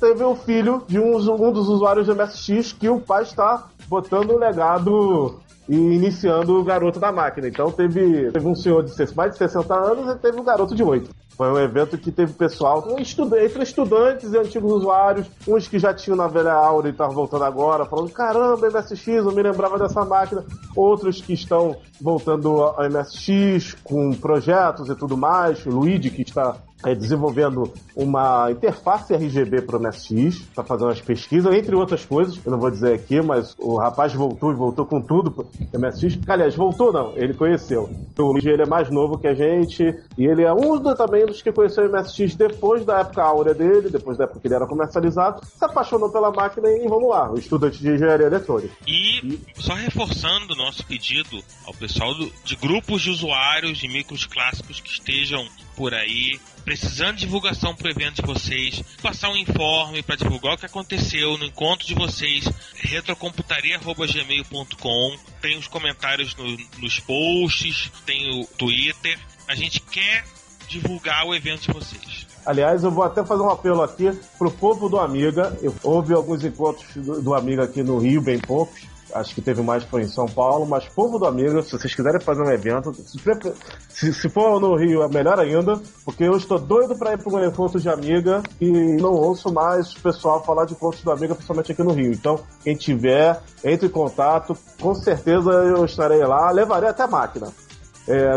teve um filho de um dos usuários de MSX que o pai está botando um legado e iniciando o garoto na máquina. Então teve um senhor de mais de 60 anos e teve um garoto de 8. Foi um evento que teve pessoal entre estudantes e antigos usuários, uns que já tinham na velha aura e estavam voltando agora, falando, caramba, MSX, eu me lembrava dessa máquina. Outros que estão voltando ao MSX com projetos e tudo mais. O Luigi, que está desenvolvendo uma interface RGB para o MSX, está fazendo as pesquisas, entre outras coisas. Eu não vou dizer aqui, mas o rapaz voltou com tudo pro MSX. Aliás, voltou não, ele conheceu. O Luigi, ele é mais novo que a gente e ele é um também dos que conheceu o MSX depois da época áurea dele, depois da época que ele era comercializado, se apaixonou pela máquina e vamos lá, o estudante de engenharia eletrônica. E só reforçando o nosso pedido ao pessoal de grupos de usuários de micros clássicos que estejam por aí, precisando de divulgação para o evento de vocês, passar um informe para divulgar o que aconteceu no encontro de vocês, retrocomputaria@gmail.com, tem os comentários nos posts, tem o Twitter, a gente quer divulgar o evento de vocês. Aliás, eu vou até fazer um apelo aqui pro povo do Amiga. Houve alguns encontros do Amiga aqui no Rio, bem poucos. Acho que teve mais foi em São Paulo, mas povo do Amiga, se vocês quiserem fazer um evento, se for no Rio é melhor ainda, porque eu estou doido para ir para um encontro de Amiga e não ouço mais o pessoal falar de encontros do Amiga, principalmente aqui no Rio. Então, quem tiver, entre em contato, com certeza eu estarei lá, levarei até a máquina.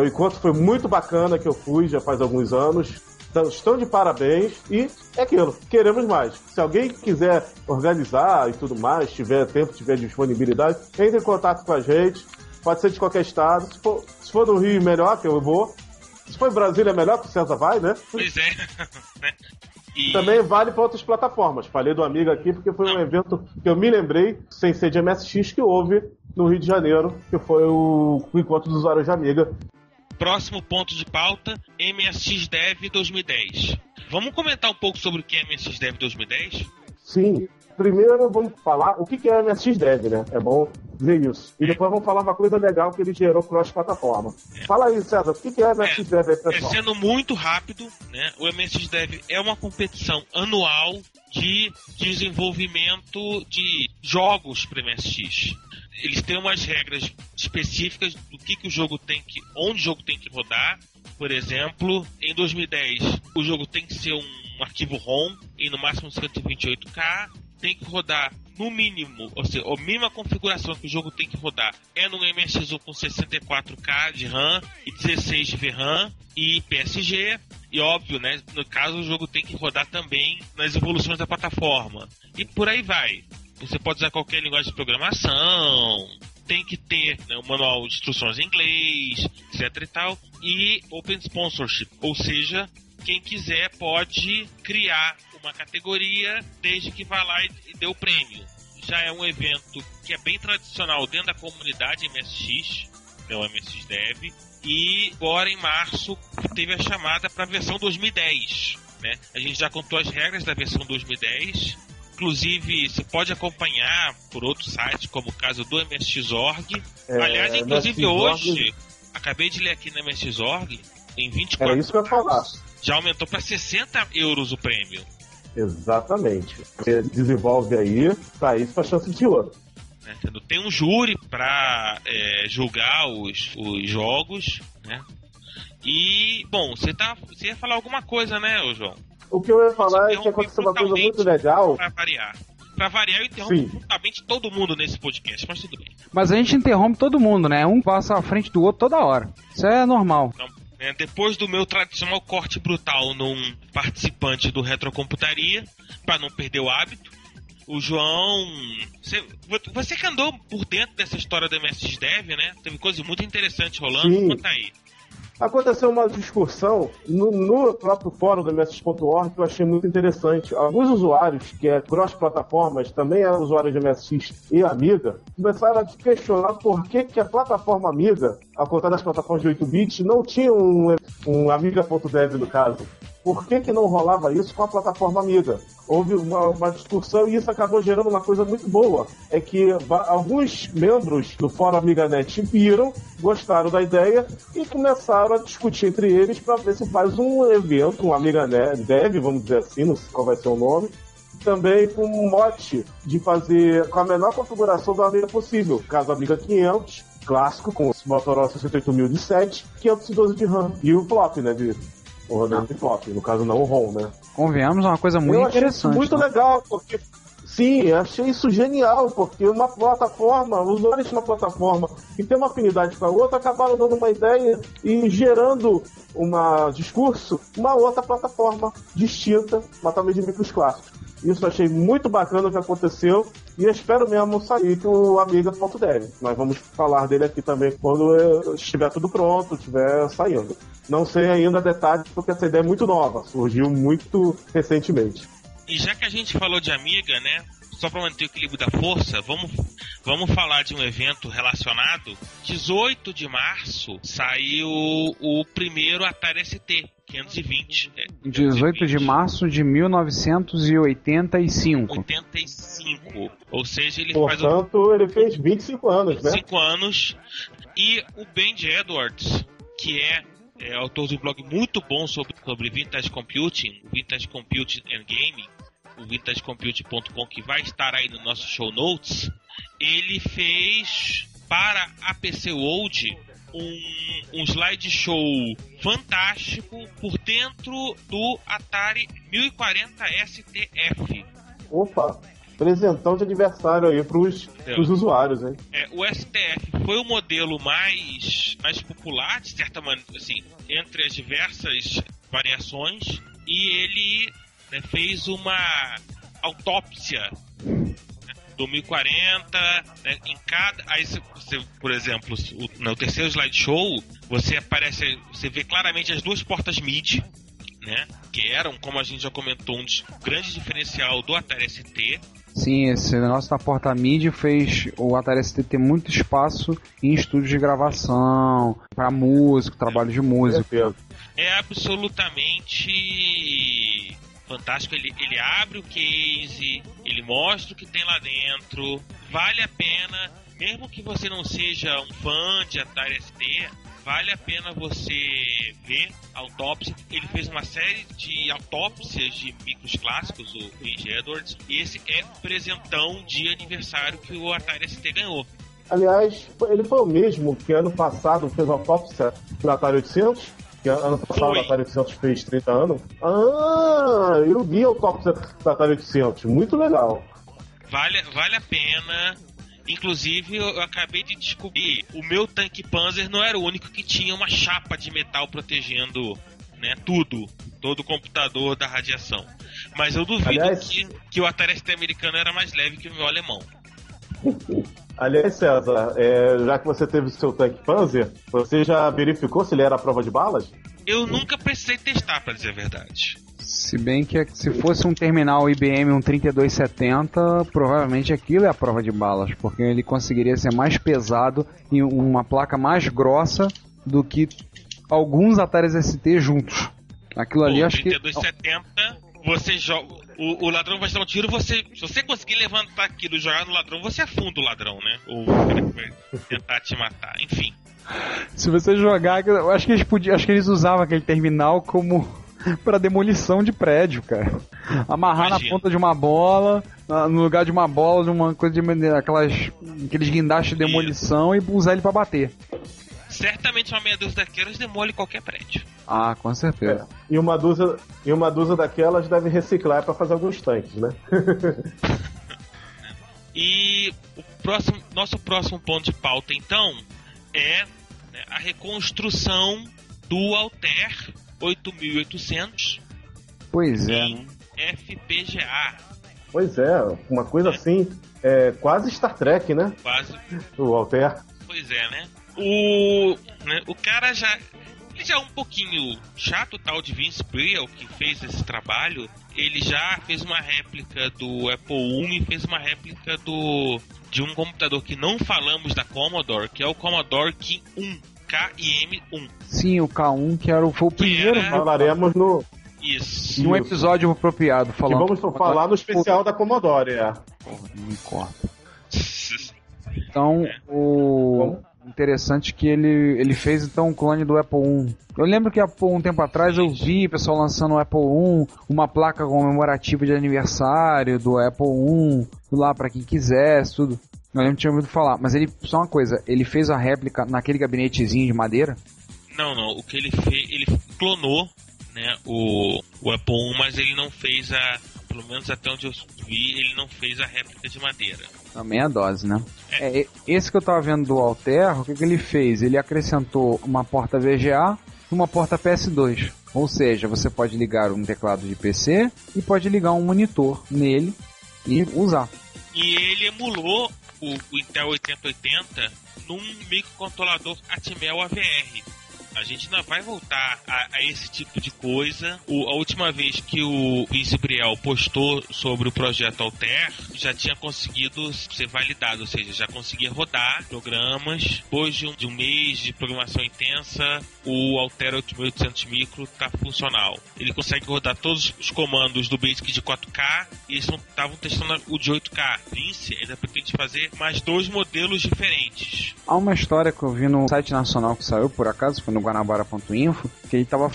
O encontro foi muito bacana, que eu fui já faz alguns anos. Então, estão de parabéns e é aquilo, queremos mais. Se alguém quiser organizar e tudo mais, tiver tempo, tiver disponibilidade, entre em contato com a gente, pode ser de qualquer estado. Se for do Rio, melhor, que eu vou. Se for em Brasília, melhor, que o César vai, né? Pois é. E também vale para outras plataformas. Falei do Amiga aqui porque foi um evento que eu me lembrei, sem ser de MSX, que houve no Rio de Janeiro, que foi o encontro dos usuários de Amiga. Próximo ponto de pauta, MSX Dev 2010. Vamos comentar um pouco sobre o que é MSX Dev 2010? Sim. Primeiro vamos falar o que é MSX Dev, né? É bom E depois vamos falar uma coisa legal que ele gerou cross-plataforma. É. Fala aí, César, o que é o MSX Dev aí, pessoal? Sendo muito rápido, né, o MSX Dev é uma competição anual de desenvolvimento de jogos para MSX. Eles têm umas regras específicas do que o jogo tem que, onde o jogo tem que rodar. Por exemplo, em 2010, o jogo tem que ser um arquivo ROM em no máximo 128K, tem que rodar no mínimo, ou seja, a mínima configuração que o jogo tem que rodar é no MSX1 com 64K de RAM e 16 de VRAM e PSG. E óbvio, né, no caso o jogo tem que rodar também nas evoluções da plataforma. E por aí vai. Você pode usar qualquer linguagem de programação, tem que ter, né, um manual de instruções em inglês, etc e tal. E Open Sponsorship, ou seja, quem quiser pode criar uma categoria desde que vá lá e dê o prêmio. Já é um evento que é bem tradicional dentro da comunidade MSX, né, o MSX Dev, e agora em março teve a chamada para a versão 2010. Né? A gente já contou as regras da versão 2010, inclusive você pode acompanhar por outros sites, como o caso do MSX.org. Aliás, inclusive MSX.org... hoje, acabei de ler aqui na MSX.org, em 24 isso que eu ia falar. Já aumentou para €60 o prêmio. Exatamente. Você desenvolve aí, tá isso para chance de ouro. Tem um júri para julgar os jogos, né? E, bom, você ia falar alguma coisa, né, João? O que eu ia falar é que aconteceu uma coisa muito legal. Para variar. Pra variar, eu interrompo absolutamente todo mundo nesse podcast, mas tudo bem. Mas a gente interrompe todo mundo, né? Um passa à frente do outro toda hora. Isso é normal. Então, né, depois do meu tradicional corte brutal num participante do Retrocomputaria, pra não perder o hábito, o João... Você que andou por dentro dessa história do MSX Dev, né? Teve coisas muito interessantes rolando. Sim. Conta aí. Aconteceu uma discussão no próprio fórum do MSX.org que eu achei muito interessante. Alguns usuários, que é cross-plataformas, também eram usuários de MSX e Amiga, começaram a questionar por que a plataforma Amiga, ao contrário das plataformas de 8-bits, não tinha um Amiga.dev no caso. Por que não rolava isso com a plataforma Amiga? Houve uma discussão e isso acabou gerando uma coisa muito boa. É que alguns membros do Fórum AmigaNet viram, gostaram da ideia e começaram a discutir entre eles para ver se faz um evento, um AmigaNet Dev, vamos dizer assim, não sei qual vai ser o nome, também com um mote de fazer com a menor configuração da Amiga possível, caso Amiga 500, clássico, com o Motorola 68000 de 7, 512 de RAM e o flop, né, o rodando de flop, no caso não o ROM, né? Convenhamos, é uma coisa muito interessante. Isso muito legal, porque... Sim, achei isso genial, porque uma plataforma, os usuários de uma plataforma que tem uma afinidade com a outra acabaram dando uma ideia e gerando um discurso, uma outra plataforma distinta, mas também de micros clássicos. Isso achei muito bacana o que aconteceu e eu espero mesmo sair do Amiga.dev. Nós vamos falar dele aqui também quando estiver tudo pronto, estiver saindo. Não sei ainda detalhes, porque essa ideia é muito nova, surgiu muito recentemente. E já que a gente falou de Amiga, né, só para manter o equilíbrio da força, vamos falar de um evento relacionado. 18 de março saiu o primeiro Atari ST, 520. 18 de março de 1985. 85. Ou seja, ele Portanto, ele fez 25 anos, 25 né? 25 anos. E o Bendy Edwards, que é autor de um blog muito bom sobre Vintage Computing and Gaming, o vintagecomputing.com, que vai estar aí no nosso show notes. Ele fez para a PC World um slideshow fantástico por dentro do Atari 1040 STF. Opa! Presentão de aniversário aí pros usuários, hein? O STF foi o modelo mais popular, de certa maneira, assim, entre as diversas variações, e ele, né, fez uma autópsia, né, do 1040, né, em cada... Aí você, por exemplo, no terceiro slideshow, você vê claramente as duas portas MIDI, né, que eram, como a gente já comentou, um grande diferencial do Atari ST. Sim, esse negócio da porta MIDI fez o Atari ST ter muito espaço em estúdios de gravação, para músico, trabalho de música. É absolutamente fantástico. Ele abre o case, ele mostra o que tem lá dentro, vale a pena. mesmo que você não seja um fã de Atari ST, vale a pena você ver a autópsia. Ele fez uma série de autópsias de micros clássicos, o Chris Edwards, e esse é o presentão de aniversário que o Atari ST ganhou. Aliás, ele foi o mesmo que ano passado fez a autópsia do Atari 800? Que ano passado o Atari 800 fez 30 anos. Ah, eu vi a autópsia do Atari 800, muito legal. Vale a pena. Inclusive, eu acabei de descobrir, o meu tanque Panzer não era o único que tinha uma chapa de metal protegendo, né, tudo, todo o computador da radiação. Mas eu duvido, aliás, que o Atari ST americano era mais leve que o meu alemão. Aliás, César, já que você teve o seu tanque Panzer, você já verificou se ele era à prova de balas? Eu nunca precisei testar, pra dizer a verdade. Se bem que se fosse um terminal IBM, um 3270, provavelmente aquilo é a prova de balas, porque ele conseguiria ser mais pesado e uma placa mais grossa do que alguns Atari ST juntos. Aquilo ali, acho que... 3270, você joga... O ladrão vai dar um tiro, se você conseguir levantar aquilo e jogar no ladrão, você afunda o ladrão, né? Ou vai tentar te matar, enfim. Se você jogar... Eu acho que eles usavam aquele terminal como... pra demolição de prédio, cara. Amarrar, imagina, na ponta de uma bola, no lugar de uma bola, de uma coisa de aqueles guindastes de demolição, isso, e usar ele pra bater. Certamente uma meia dúzia daquelas demole qualquer prédio. Ah, com certeza. É. E uma dúzia daquelas deve reciclar pra fazer alguns tanques, né? E o nosso próximo ponto de pauta, então, é a reconstrução do Altair 8800. Pois é, né? FPGA. Pois é, uma coisa assim, quase Star Trek, né? Quase. O Altair. Pois é, né? O cara já... Ele já é um pouquinho chato, o tal de Vince Briel, que fez esse trabalho. Ele já fez uma réplica do Apple I e fez uma réplica de um computador que não falamos da Commodore, que é o Commodore Q1. K e M1. Sim, o K1, que era foi o primeiro. Falaremos no... Isso. Em um episódio apropriado. Falando que vamos falar no especial da Commodore. Porra, não me corta. Então, o interessante que ele fez, então, um clone do Apple I. Eu lembro que há um tempo atrás eu vi o pessoal lançando o Apple I, uma placa comemorativa de aniversário do Apple I, lá pra quem quisesse, tudo. Eu lembro que tinha ouvido falar, mas ele, só uma coisa, ele fez a réplica naquele gabinetezinho de madeira? Não, o que ele fez, ele clonou, né, o Apple I, mas ele não fez pelo menos até onde eu vi, ele não fez a réplica de madeira. Também a dose, né? Esse que eu tava vendo do Altair, o que ele fez? Ele acrescentou uma porta VGA e uma porta PS2, ou seja, você pode ligar um teclado de PC e pode ligar um monitor nele e usar. E ele emulou o Intel 8080 num microcontrolador Atmel AVR. A gente ainda vai voltar a esse tipo de coisa. A última vez que o Vince Briel postou sobre o projeto Altair, já tinha conseguido ser validado, ou seja, já conseguia rodar programas. Depois de um mês de programação intensa, o Altair 8800 Micro está funcional. Ele consegue rodar todos os comandos do Basic de 4K e eles estavam testando o de 8K. Vince ainda pretende fazer mais 2 modelos diferentes. Há uma história que eu vi no site nacional que saiu, por acaso, foi no guanabara.info, que ele estava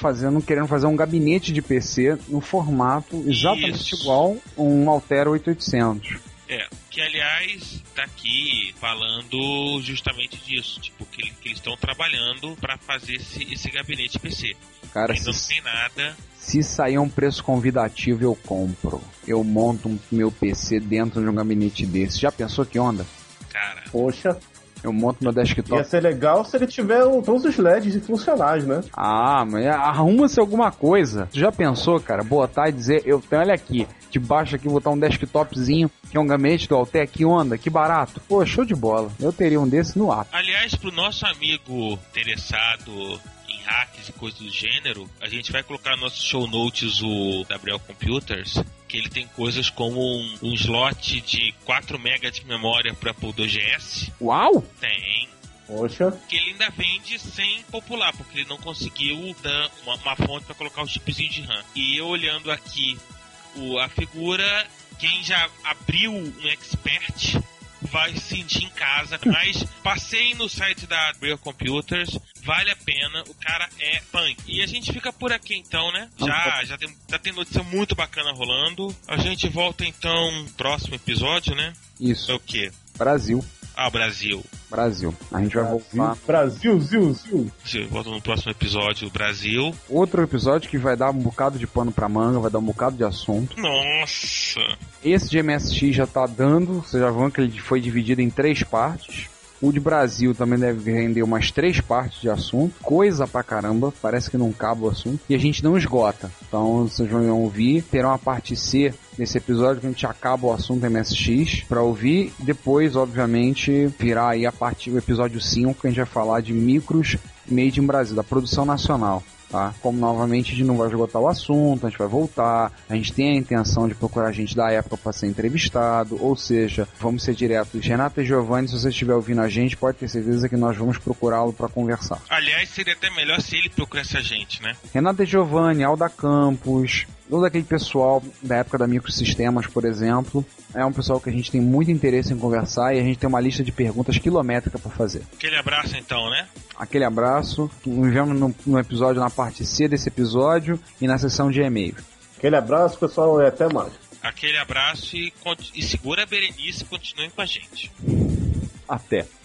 querendo fazer um gabinete de PC no formato exatamente igual a um Altair 8800. Que aliás tá aqui falando justamente disso, tipo, que eles estão trabalhando para fazer esse gabinete PC. Cara, não tem nada. Se sair um preço convidativo, eu compro. Eu monto meu PC dentro de um gabinete desse. Já pensou que onda? Cara. Poxa. Eu monto meu desktop. Ia ser legal se ele tiver todos os LEDs funcionais, né? Ah, mas arruma-se alguma coisa. Tu já pensou, cara? Botar e dizer, eu tenho, olha aqui, debaixo aqui, botar um desktopzinho, que é um gabinete do Altair, que onda, que barato. Pô, show de bola. Eu teria um desse no ar. Aliás, pro nosso amigo interessado em hacks e coisas do gênero, a gente vai colocar no nosso show notes o Gabriel Computers, que ele tem coisas como um slot de 4 MB de memória para Apple IIGS. Uau! Tem. Poxa. Que ele ainda vende sem popular, porque ele não conseguiu dar uma fonte para colocar o chipzinho de RAM. E eu olhando aqui a figura, quem já abriu um Expert vai se sentir em casa. Mas passei no site da Real Computers, vale a pena, o cara é punk. E a gente fica por aqui então, né? Já tem notícia muito bacana rolando. A gente volta então no próximo episódio, né? Isso. É o quê? Brasil. Ah, Brasil. Brasil. A gente vai voltar. Brasil, Zil. Volta no próximo episódio, Brasil. Outro episódio que vai dar um bocado de pano pra manga, vai dar um bocado de assunto. Nossa! Esse de MSX já tá dando, vocês já vão que ele foi dividido em 3 partes. O de Brasil também deve render umas 3 partes de assunto. Coisa pra caramba, parece que não cabe o assunto. E a gente não esgota. Então vocês vão ouvir, terão a parte C nesse episódio que a gente acaba o assunto MSX pra ouvir. Depois, obviamente, virá aí a parte do episódio 5, que a gente vai falar de micros made in Brasil, da produção nacional. Tá? Como novamente a gente não vai esgotar o assunto, a gente vai voltar, a gente tem a intenção de procurar gente da época para ser entrevistado, ou seja, vamos ser diretos. Renata e Giovanni, se você estiver ouvindo a gente, pode ter certeza que nós vamos procurá-lo para conversar. Aliás, seria até melhor se ele procurasse a gente, né? Renata e Giovanni, Alda Campos, todo aquele pessoal da época da Microsistemas, por exemplo, é um pessoal que a gente tem muito interesse em conversar e a gente tem uma lista de perguntas quilométrica para fazer. Aquele abraço então, né? Aquele abraço, nos vemos no episódio, na parte C desse episódio e na sessão de e-mail. Aquele abraço, pessoal, e até mais. Aquele abraço e segura a Berenice, continuem com a gente. Até.